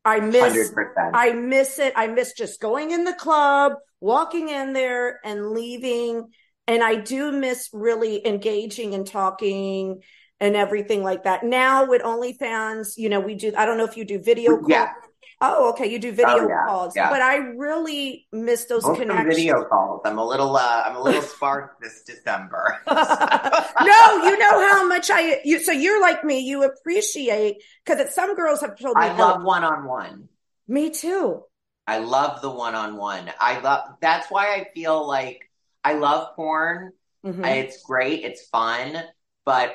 I miss one hundred percent. I miss it. I miss just going in the club, walking in there and leaving. And I do miss really engaging and talking and everything like that. Now with OnlyFans, you know, we do, I don't know if you do video calls. Yeah. Oh, okay. You do video oh, yeah, calls, yeah. But I really miss those Most connections. Video calls. I'm a little, uh, I'm a little sparse this December. No, you know how much I, you, so you're like me, you appreciate, because some girls have told me. I love one-on-one. Me too. I love the one-on-one. I love, that's why I feel like I love porn. Mm-hmm. It's great. It's fun, but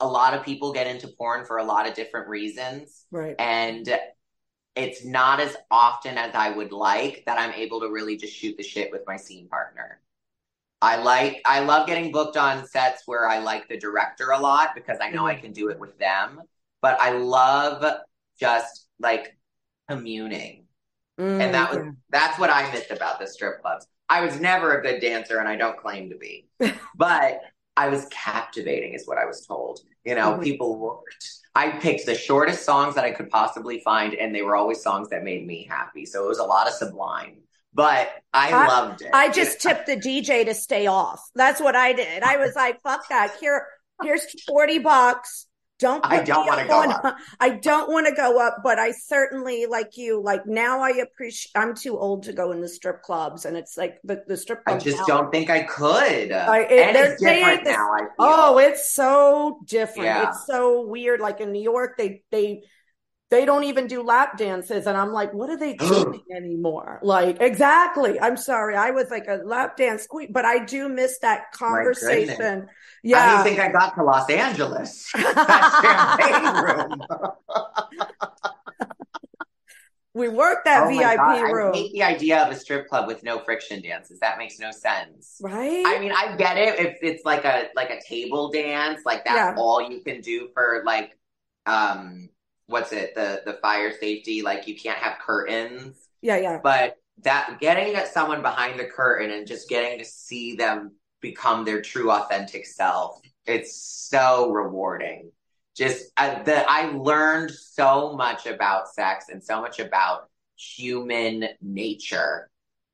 a lot of people get into porn for a lot of different reasons. Right. And it's not as often as I would like that I'm able to really just shoot the shit with my scene partner. I like, I love getting booked on sets where I like the director a lot because I know mm-hmm. I can do it with them, but I love just like communing. Mm-hmm. And that was, that's what I missed about the strip clubs. I was never a good dancer and I don't claim to be, but I was captivating is what I was told. You know, mm-hmm. people worked. I picked the shortest songs that I could possibly find, and they were always songs that made me happy. So it was a lot of Sublime. But I, I loved it. I just tipped the D J to stay off. That's what I did. I was like, fuck that. Here, here's forty bucks. Don't put I don't want to go on. Up. I don't want to go up, but I certainly, like you, like now I appreciate, I'm too old to go in the strip clubs and it's like the, the strip club. I just now, don't think I could. I, it, and it's different this, now, I feel. Oh, it's so different. Yeah. It's so weird. Like in New York, they, they, they don't even do lap dances. And I'm like, what are they doing anymore? Like, exactly. I'm sorry. I was like a lap dance queen, but I do miss that conversation. Yeah. How do you think I got to Los Angeles? That champagne room. We worked that oh V I P God. room. I hate the idea of a strip club with no friction dances. That makes no sense. Right? I mean, I get it if it's like a like a table dance, like that's yeah. all you can do for like um what's it? The the fire safety, like you can't have curtains. Yeah, yeah. But that getting at someone behind the curtain and just getting to see them become their true authentic self, it's so rewarding. Just uh, the, I learned so much about sex and so much about human nature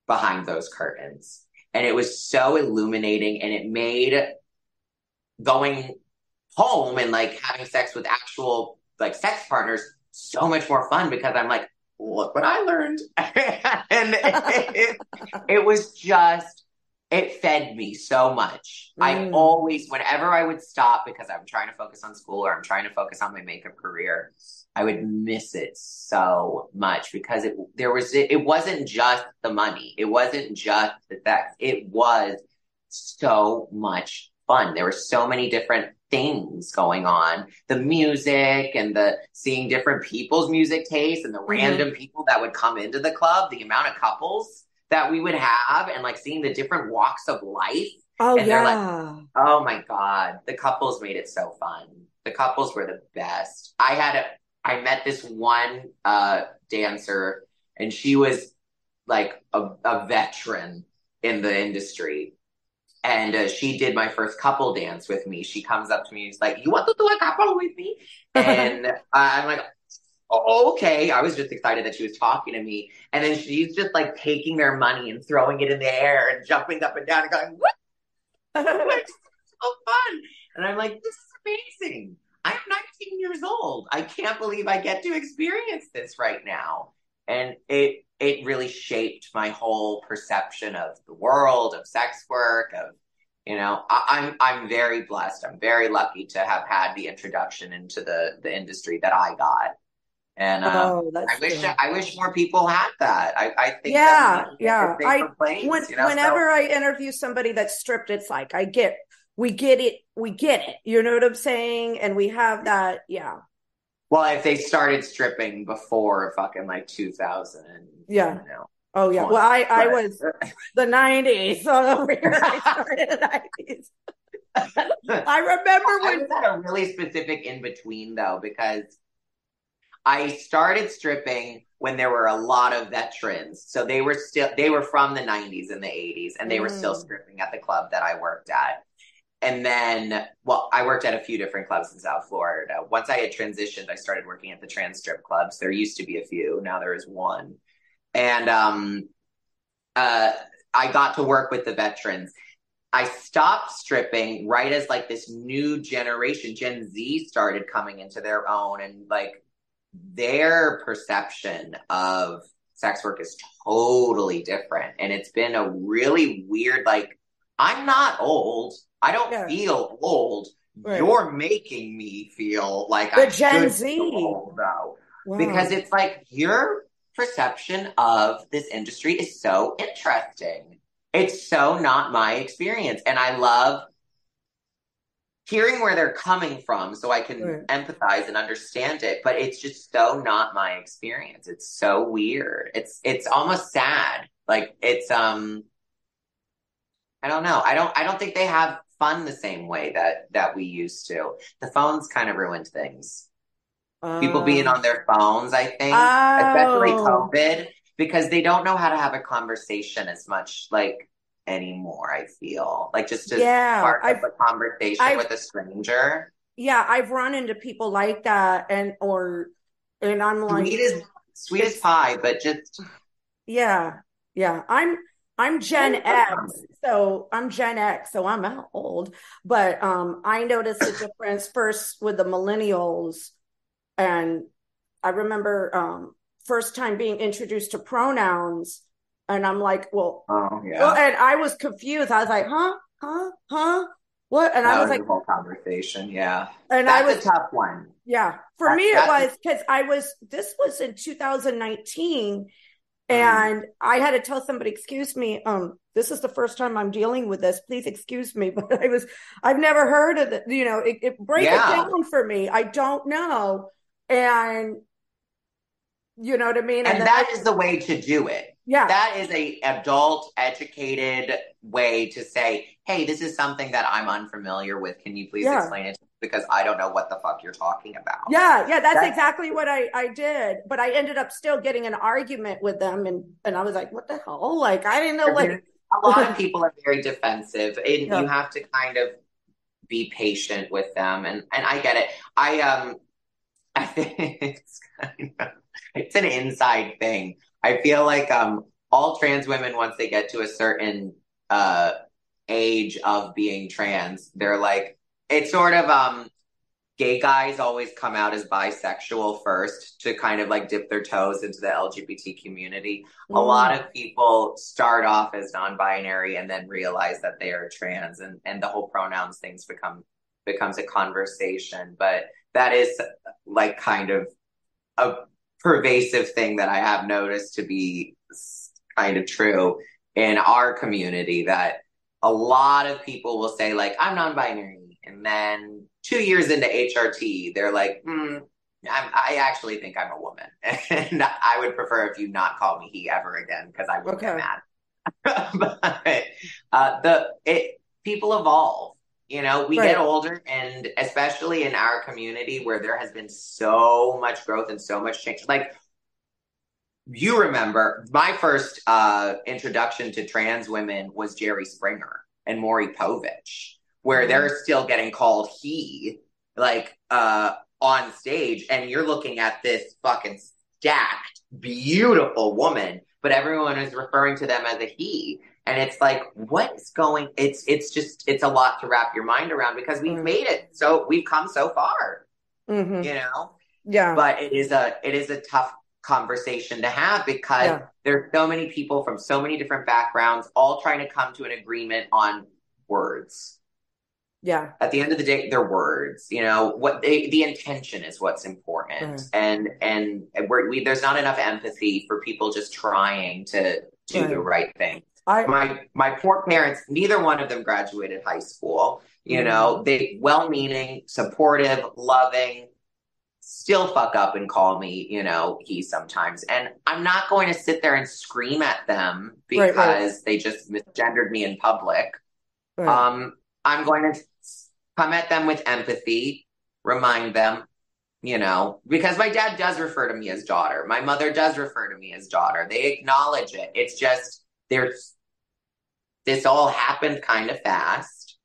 behind those curtains. And it was so illuminating, and it made going home and like having sex with actual like sex partners so much more fun, because I'm like, look what I learned. And it, it, it was just, it fed me so much. Mm. I always, whenever I would stop because I'm trying to focus on school or I'm trying to focus on my makeup career, I would miss it so much, because it there was it, it wasn't just the money. It wasn't just the sex. It was so much fun. There were so many different things going on. The music and the seeing different people's music tastes and the mm-hmm. random people that would come into the club, the amount of couples that we would have, and like seeing the different walks of life. Oh, and yeah. they're like, oh my God, the couples made it so fun. The couples were the best. I had a, I met this one uh, dancer, and she was like a, a veteran in the industry. And uh, she did my first couple dance with me. She comes up to me and is like, you want to do a couple with me? And uh, I'm like, oh, okay. I was just excited that she was talking to me. And then she's just like taking their money and throwing it in the air and jumping up and down and going, what? It's so fun. And I'm like, this is amazing. I'm nineteen years old. I can't believe I get to experience this right now. And it it really shaped my whole perception of the world, of sex work, of, you know, I, I'm I'm very blessed. I'm very lucky to have had the introduction into the, the industry that I got. And uh, oh, I wish I, I wish more people had that. I, I think yeah, that's yeah. I, place, when, you know, whenever so. I interview somebody that's stripped, it's like I get, we get it, we get it. You know what I'm saying? And we have that, yeah. Well, if they started stripping before fucking like two thousand, yeah. You know, oh yeah. twenty, well, I, I was the nineties. So over here I started the nineties. I remember when I was at a really specific in between though, because I started stripping when there were a lot of veterans. So they were still, they were from the nineties and the eighties, and they mm. were still stripping at the club that I worked at. And then, well, I worked at a few different clubs in South Florida. Once I had transitioned, I started working at the trans strip clubs. There used to be a few. Now there is one. And um, uh, I got to work with the veterans. I stopped stripping right as like this new generation, Gen Z, started coming into their own, and like, their perception of sex work is totally different. And it's been a really weird, like, I'm not old. I don't yeah. feel old. Right. You're making me feel like the I Gen should Z. feel old, though. Wow. Because it's like, your perception of this industry is so interesting. It's so not my experience. And I love hearing where they're coming from so I can right. empathize and understand it, but it's just so not my experience. It's so weird. It's, it's almost sad. Like it's, um, I don't know. I don't, I don't think they have fun the same way that, that we used to. The phones kind of ruined things. Uh, People being on their phones, I think, oh. especially COVID, because they don't know how to have a conversation as much. Like, anymore, I feel like just as yeah, part I've, of a conversation I've, with a stranger. Yeah, I've run into people like that, and or and I'm like sweet as sweet as pie, but just yeah, yeah. I'm I'm Gen X, so I'm Gen X, so I'm not old, but um, I noticed a difference first with the millennials, and I remember um, first time being introduced to pronouns. And I'm like, well, oh, yeah. well, and I was confused. I was like, huh, huh, huh, what? And that I was, was like, the whole conversation, yeah. And that's I was a tough one, yeah. For that's, me, it was because I was. This was in two thousand nineteen, mm. and I had to tell somebody, "Excuse me, um, this is the first time I'm dealing with this. Please excuse me." But I was, I've never heard of it. You know, it, it breaks yeah. it down for me. I don't know, and You know what I mean? And, and that is the way to do it. Yeah. That is a adult educated way to say, hey, this is something that I'm unfamiliar with. Can you please yeah. explain it to me? Because I don't know what the fuck you're talking about. Yeah. Yeah. That's, that's exactly what I, I did. But I ended up still getting an argument with them. And, and I was like, what the hell? Like, I didn't know what. A lot of people are very defensive. And yeah. you have to kind of be patient with them. And, and I get it. I, um, I think it's kind of, it's an inside thing. I feel like um, all trans women, once they get to a certain uh, age of being trans, they're like, it's sort of um, gay guys always come out as bisexual first to kind of like dip their toes into the L G B T community. Mm-hmm. A lot of people start off as non-binary and then realize that they are trans, and, and the whole pronouns things become becomes a conversation. But that is like kind of a pervasive thing that I have noticed to be kind of true in our community, that a lot of people will say like, I'm non-binary. And then two years into H R T, they're like, mm, I'm, I actually think I'm a woman. And I would prefer if you not call me he ever again, because I would okay. get mad. But uh, the it, people evolve. You know, we right. get older, and especially in our community where there has been so much growth and so much change. Like, you remember my first uh, introduction to trans women was Jerry Springer and Maury Povich, where mm-hmm. they're still getting called he, like, uh, on stage. And you're looking at this fucking stacked, beautiful woman, but everyone is referring to them as a he. And it's like, what is going, it's, it's just, it's a lot to wrap your mind around, because we've made it. So we've come so far, mm-hmm. you know? Yeah. But it is a, it is a tough conversation to have, because yeah. there are so many people from so many different backgrounds, all trying to come to an agreement on words. Yeah. At the end of the day, they're words, you know, what they, the intention is what's important. Mm. And, and we're, we, there's not enough empathy for people just trying to do mm. the right thing. I, my my poor parents, neither one of them graduated high school. You know, they well-meaning, supportive, loving, still fuck up and call me, you know, he sometimes. And I'm not going to sit there and scream at them because right, right. they just misgendered me in public. Right. Um, I'm going to come at them with empathy, remind them, you know, because my dad does refer to me as daughter. My mother does refer to me as daughter. They acknowledge it. It's just there's this all happened kind of fast,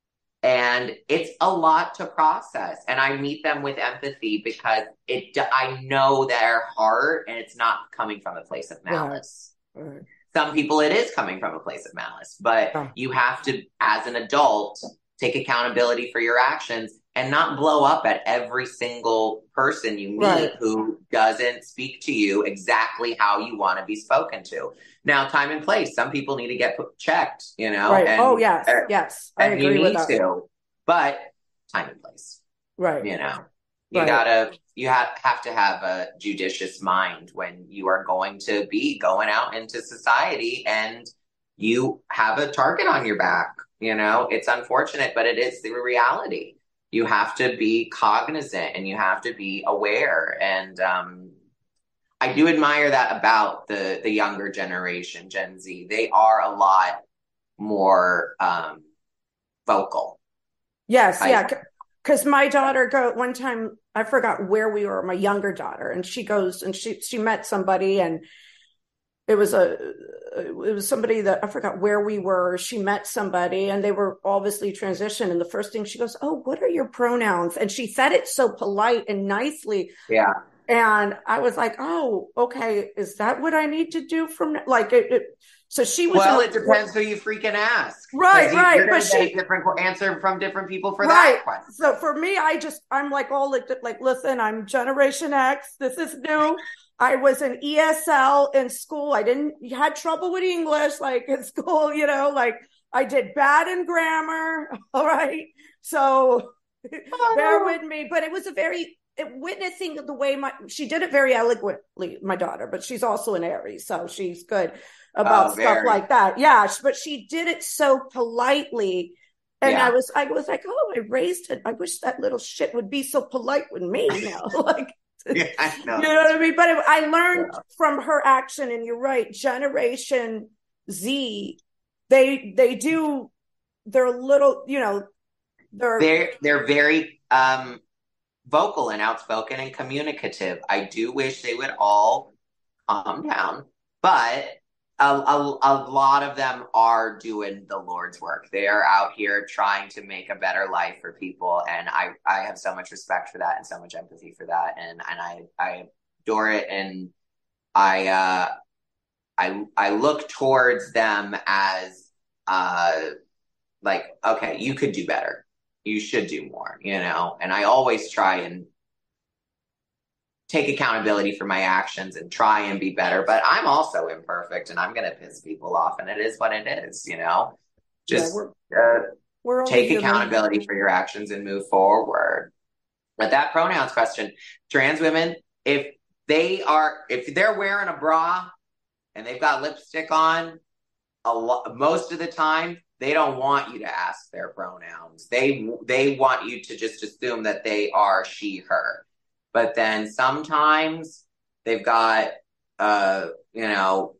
and it's a lot to process. And I meet them with empathy because it, I know their heart, and it's not coming from a place of malice. Right. Right. Some people it is coming from a place of malice, but right. you have to, as an adult, take accountability for your actions and not blow up at every single person you meet right. who doesn't speak to you exactly how you want to be spoken to. Now, time and place. Some people need to get checked, you know. Right. And, oh, yes, uh, yes. I and agree you need with that. To. But time and place. Right. You know, you right. gotta, you have, have to have a judicious mind when you are going to be going out into society, and you have a target on your back. You know, it's unfortunate, but it is the reality. You have to be cognizant, and you have to be aware. And um, I do admire that about the, the younger generation, Gen Z. They are a lot more um, vocal. Yes, I, yeah. Because my daughter, go one time, I forgot where we were, my younger daughter, and she goes and she she met somebody, and it was a it was somebody that I forgot where we were. She met somebody, and they were obviously transitioned. And the first thing she goes, "Oh, what are your pronouns?" And she said it so polite and nicely. Yeah. And I was like, "Oh, okay. Is that what I need to do from like it?" it so she was. Well, like, it depends who you freaking ask. Right, you, right. But she a different answer from different people for right. that question. So for me, I just I'm like, oh, like, like listen, I'm Generation X. This is new. I was an E S L in school. I didn't had trouble with English, like in school, you know, like I did bad in grammar. All right. So oh, bear no. with me. But it was a very it, witnessing the way my she did it very eloquently, my daughter, but she's also an Aries. So she's good about oh, stuff like that. Yeah. But she did it so politely. And yeah. I was I was like, oh, I raised it. I wish that little shit would be so polite with me now. Like. Yeah, I know. You know what I mean? But it, I learned yeah. from her action, and you're right, Generation Z, they they do, they're little, you know, they're they're, they're very um, vocal and outspoken and communicative. I do wish they would all calm down, but a, a, a lot of them are doing the Lord's work. They are out here trying to make a better life for people, and I, I have so much respect for that and so much empathy for that, and and I I adore it, and I uh I I look towards them as uh like, okay, you could do better, you should do more, you know, and I always try and take accountability for my actions and try and be better, but I'm also imperfect and I'm going to piss people off, and it is what it is, you know, just yeah, we're, uh, we're take accountability human. For your actions and move forward. But that pronouns question, trans women, if they are, if they're wearing a bra and they've got lipstick on a lo- most of the time, they don't want you to ask their pronouns. They, they want you to just assume that they are she, her. But then sometimes they've got, uh, you know,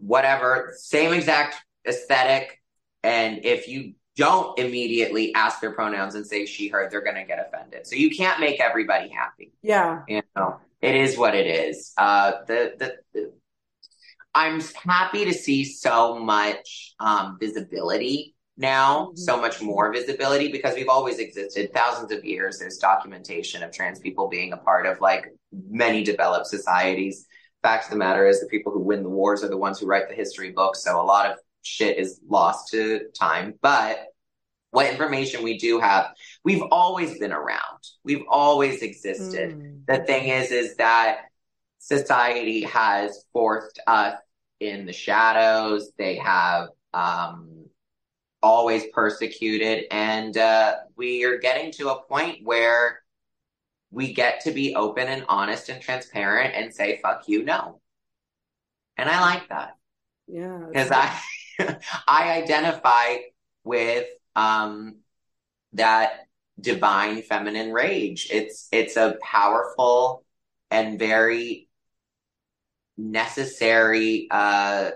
whatever, same exact aesthetic. And if you don't immediately ask their pronouns and say she, her, they're going to get offended. So you can't make everybody happy. Yeah. You know, it is what it is. Uh, the, the, the I'm happy to see so much um, visibility now, mm-hmm. so much more visibility, because we've always existed thousands of years. There's documentation of trans people being a part of like many developed societies. Fact of the matter is the people who win the wars are the ones who write the history books. So a lot of shit is lost to time, but what information we do have, we've always been around. We've always existed. Mm. The thing is, is that society has forced us in the shadows. They have, um, always persecuted, and uh, we are getting to a point where we get to be open and honest and transparent and say, fuck you, no. And I like that. Yeah. Because I I identify with um, that divine feminine rage. It's it's a powerful and very necessary uh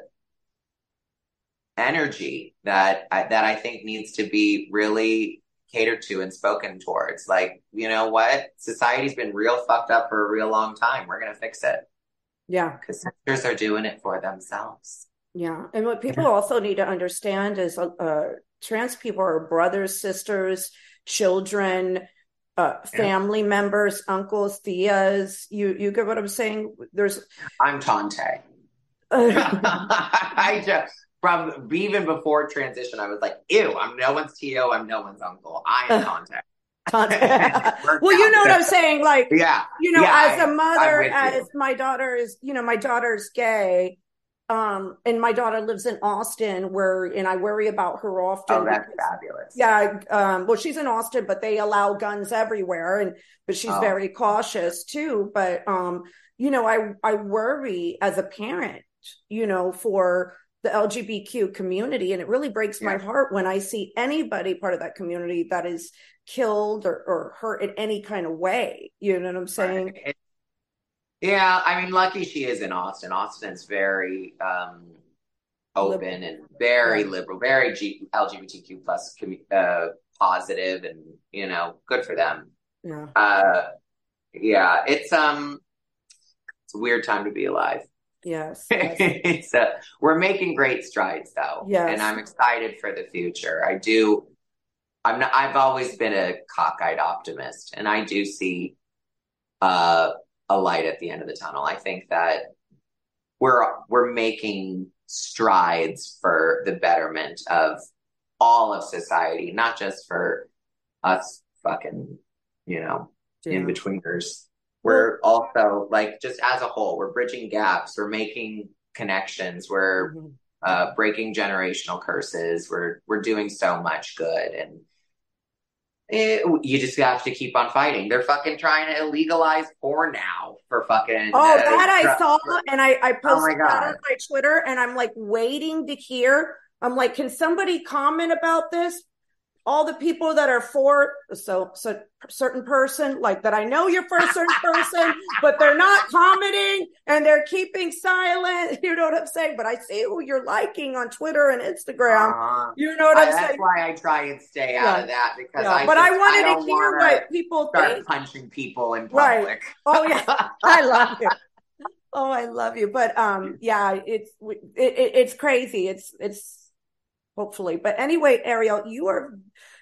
energy that I, that I think needs to be really catered to and spoken towards. Like, you know what? Society's been real fucked up for a real long time. We're going to fix it. Yeah. Because sisters are doing it for themselves. Yeah. And what people yeah. also need to understand is uh, trans people are brothers, sisters, children, uh, family yeah. members, uncles, theas. You, you get what I'm saying? There's. I'm Tante. I just. From even before transition, I was like, ew, I'm no one's T O, I'm no one's uncle. I am contact. Well, you know what I'm saying? Like, yeah, you know, yeah, as a mother, as you. my daughter is, you know, my daughter's gay. Um, and my daughter lives in Austin where, and I worry about her often. Oh, that's because, fabulous. Yeah. Um, well, she's in Austin, but they allow guns everywhere. And, but she's oh. very cautious too. But, um, you know, I, I worry as a parent, you know, for the L G B T Q community, and it really breaks yeah. my heart when I see anybody part of that community that is killed or, or hurt in any kind of way. You know what I'm saying? Right. Yeah, I mean, lucky she is in Austin. Austin's very um, open liberal. and very yeah. liberal, very G- L G B T Q plus uh, positive, and you know, good for them. Yeah, uh, yeah, it's um, it's a weird time to be alive. Yes. yes. So we're making great strides though. Yes. And I'm excited for the future. I do. I'm not, I've always been a cockeyed optimist, and I do see uh, a light at the end of the tunnel. I think that we're, we're making strides for the betterment of all of society, not just for us fucking, you know, yeah. in-betweeners. We're also, like, just as a whole, we're bridging gaps, we're making connections, we're mm-hmm. uh, breaking generational curses, we're we're doing so much good, and it, you just have to keep on fighting. They're fucking trying to illegalize porn now for fucking... Oh, uh, that I saw, and I, I posted oh that on my Twitter, and I'm, like, waiting to hear. I'm like, can somebody comment about this? all the people that are for so, so certain person, like that I know you're for a certain person, but they're not commenting and they're keeping silent. You know what I'm saying? But I see who you're liking on Twitter and Instagram. Uh, you know what I, I'm that's saying? That's why I try and stay yeah. out of that because yeah. I, but just, I wanted I to hear what people start think. Punching people in public. Right. Oh yeah. I love you. Oh, I love you. But um, yeah, it's, it, it, it's crazy. It's, it's, hopefully. But anyway, Ariel, you are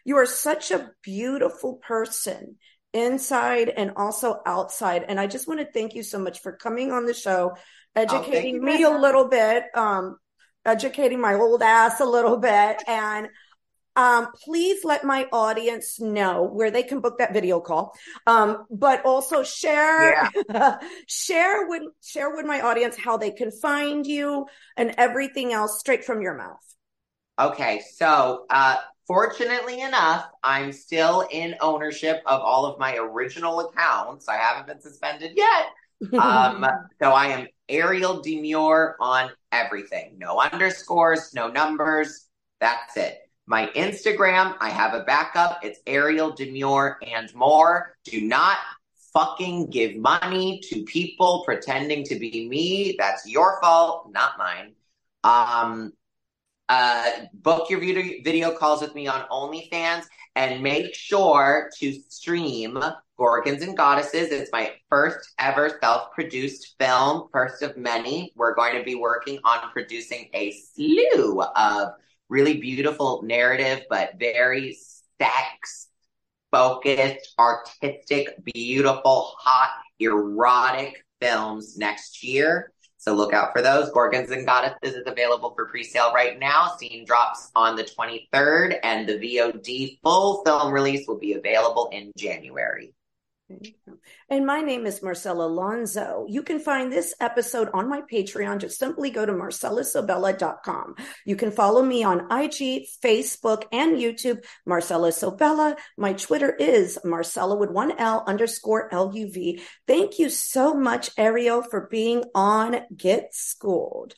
you are such a beautiful person inside and also outside. And I just want to thank you so much for coming on the show, educating oh, me a little bit, um, educating my old ass a little bit. And um, please let my audience know where they can book that video call. Um, but also share, yeah. share with share with my audience how they can find you and everything else straight from your mouth. Okay, so uh, fortunately enough, I'm still in ownership of all of my original accounts. I haven't been suspended yet. Um, so I am Ariel Demure on everything. No underscores, no numbers. That's it. My Instagram, I have a backup. It's Ariel Demure and more. Do not fucking give money to people pretending to be me. That's your fault, not mine. Um... Uh, book your video, video calls with me on OnlyFans and make sure to stream Gorgons and Goddesses. It's my first ever self-produced film, first of many. We're going to be working on producing a slew of really beautiful narrative, but very sex-focused, artistic, beautiful, hot, erotic films next year. So look out for those. Gorgons and Goddesses is available for pre-sale right now. Scene drops on the twenty-third, and the V O D full film release will be available in January. And my name is Marcella Alonzo. You can find this episode on my Patreon. Just simply go to Marcella Sabella dot com. You can follow me on I G, Facebook, and YouTube, Marcella Sabella. My Twitter is Marcella with one L underscore L U V. Thank you so much, Ariel, for being on Get Schooled.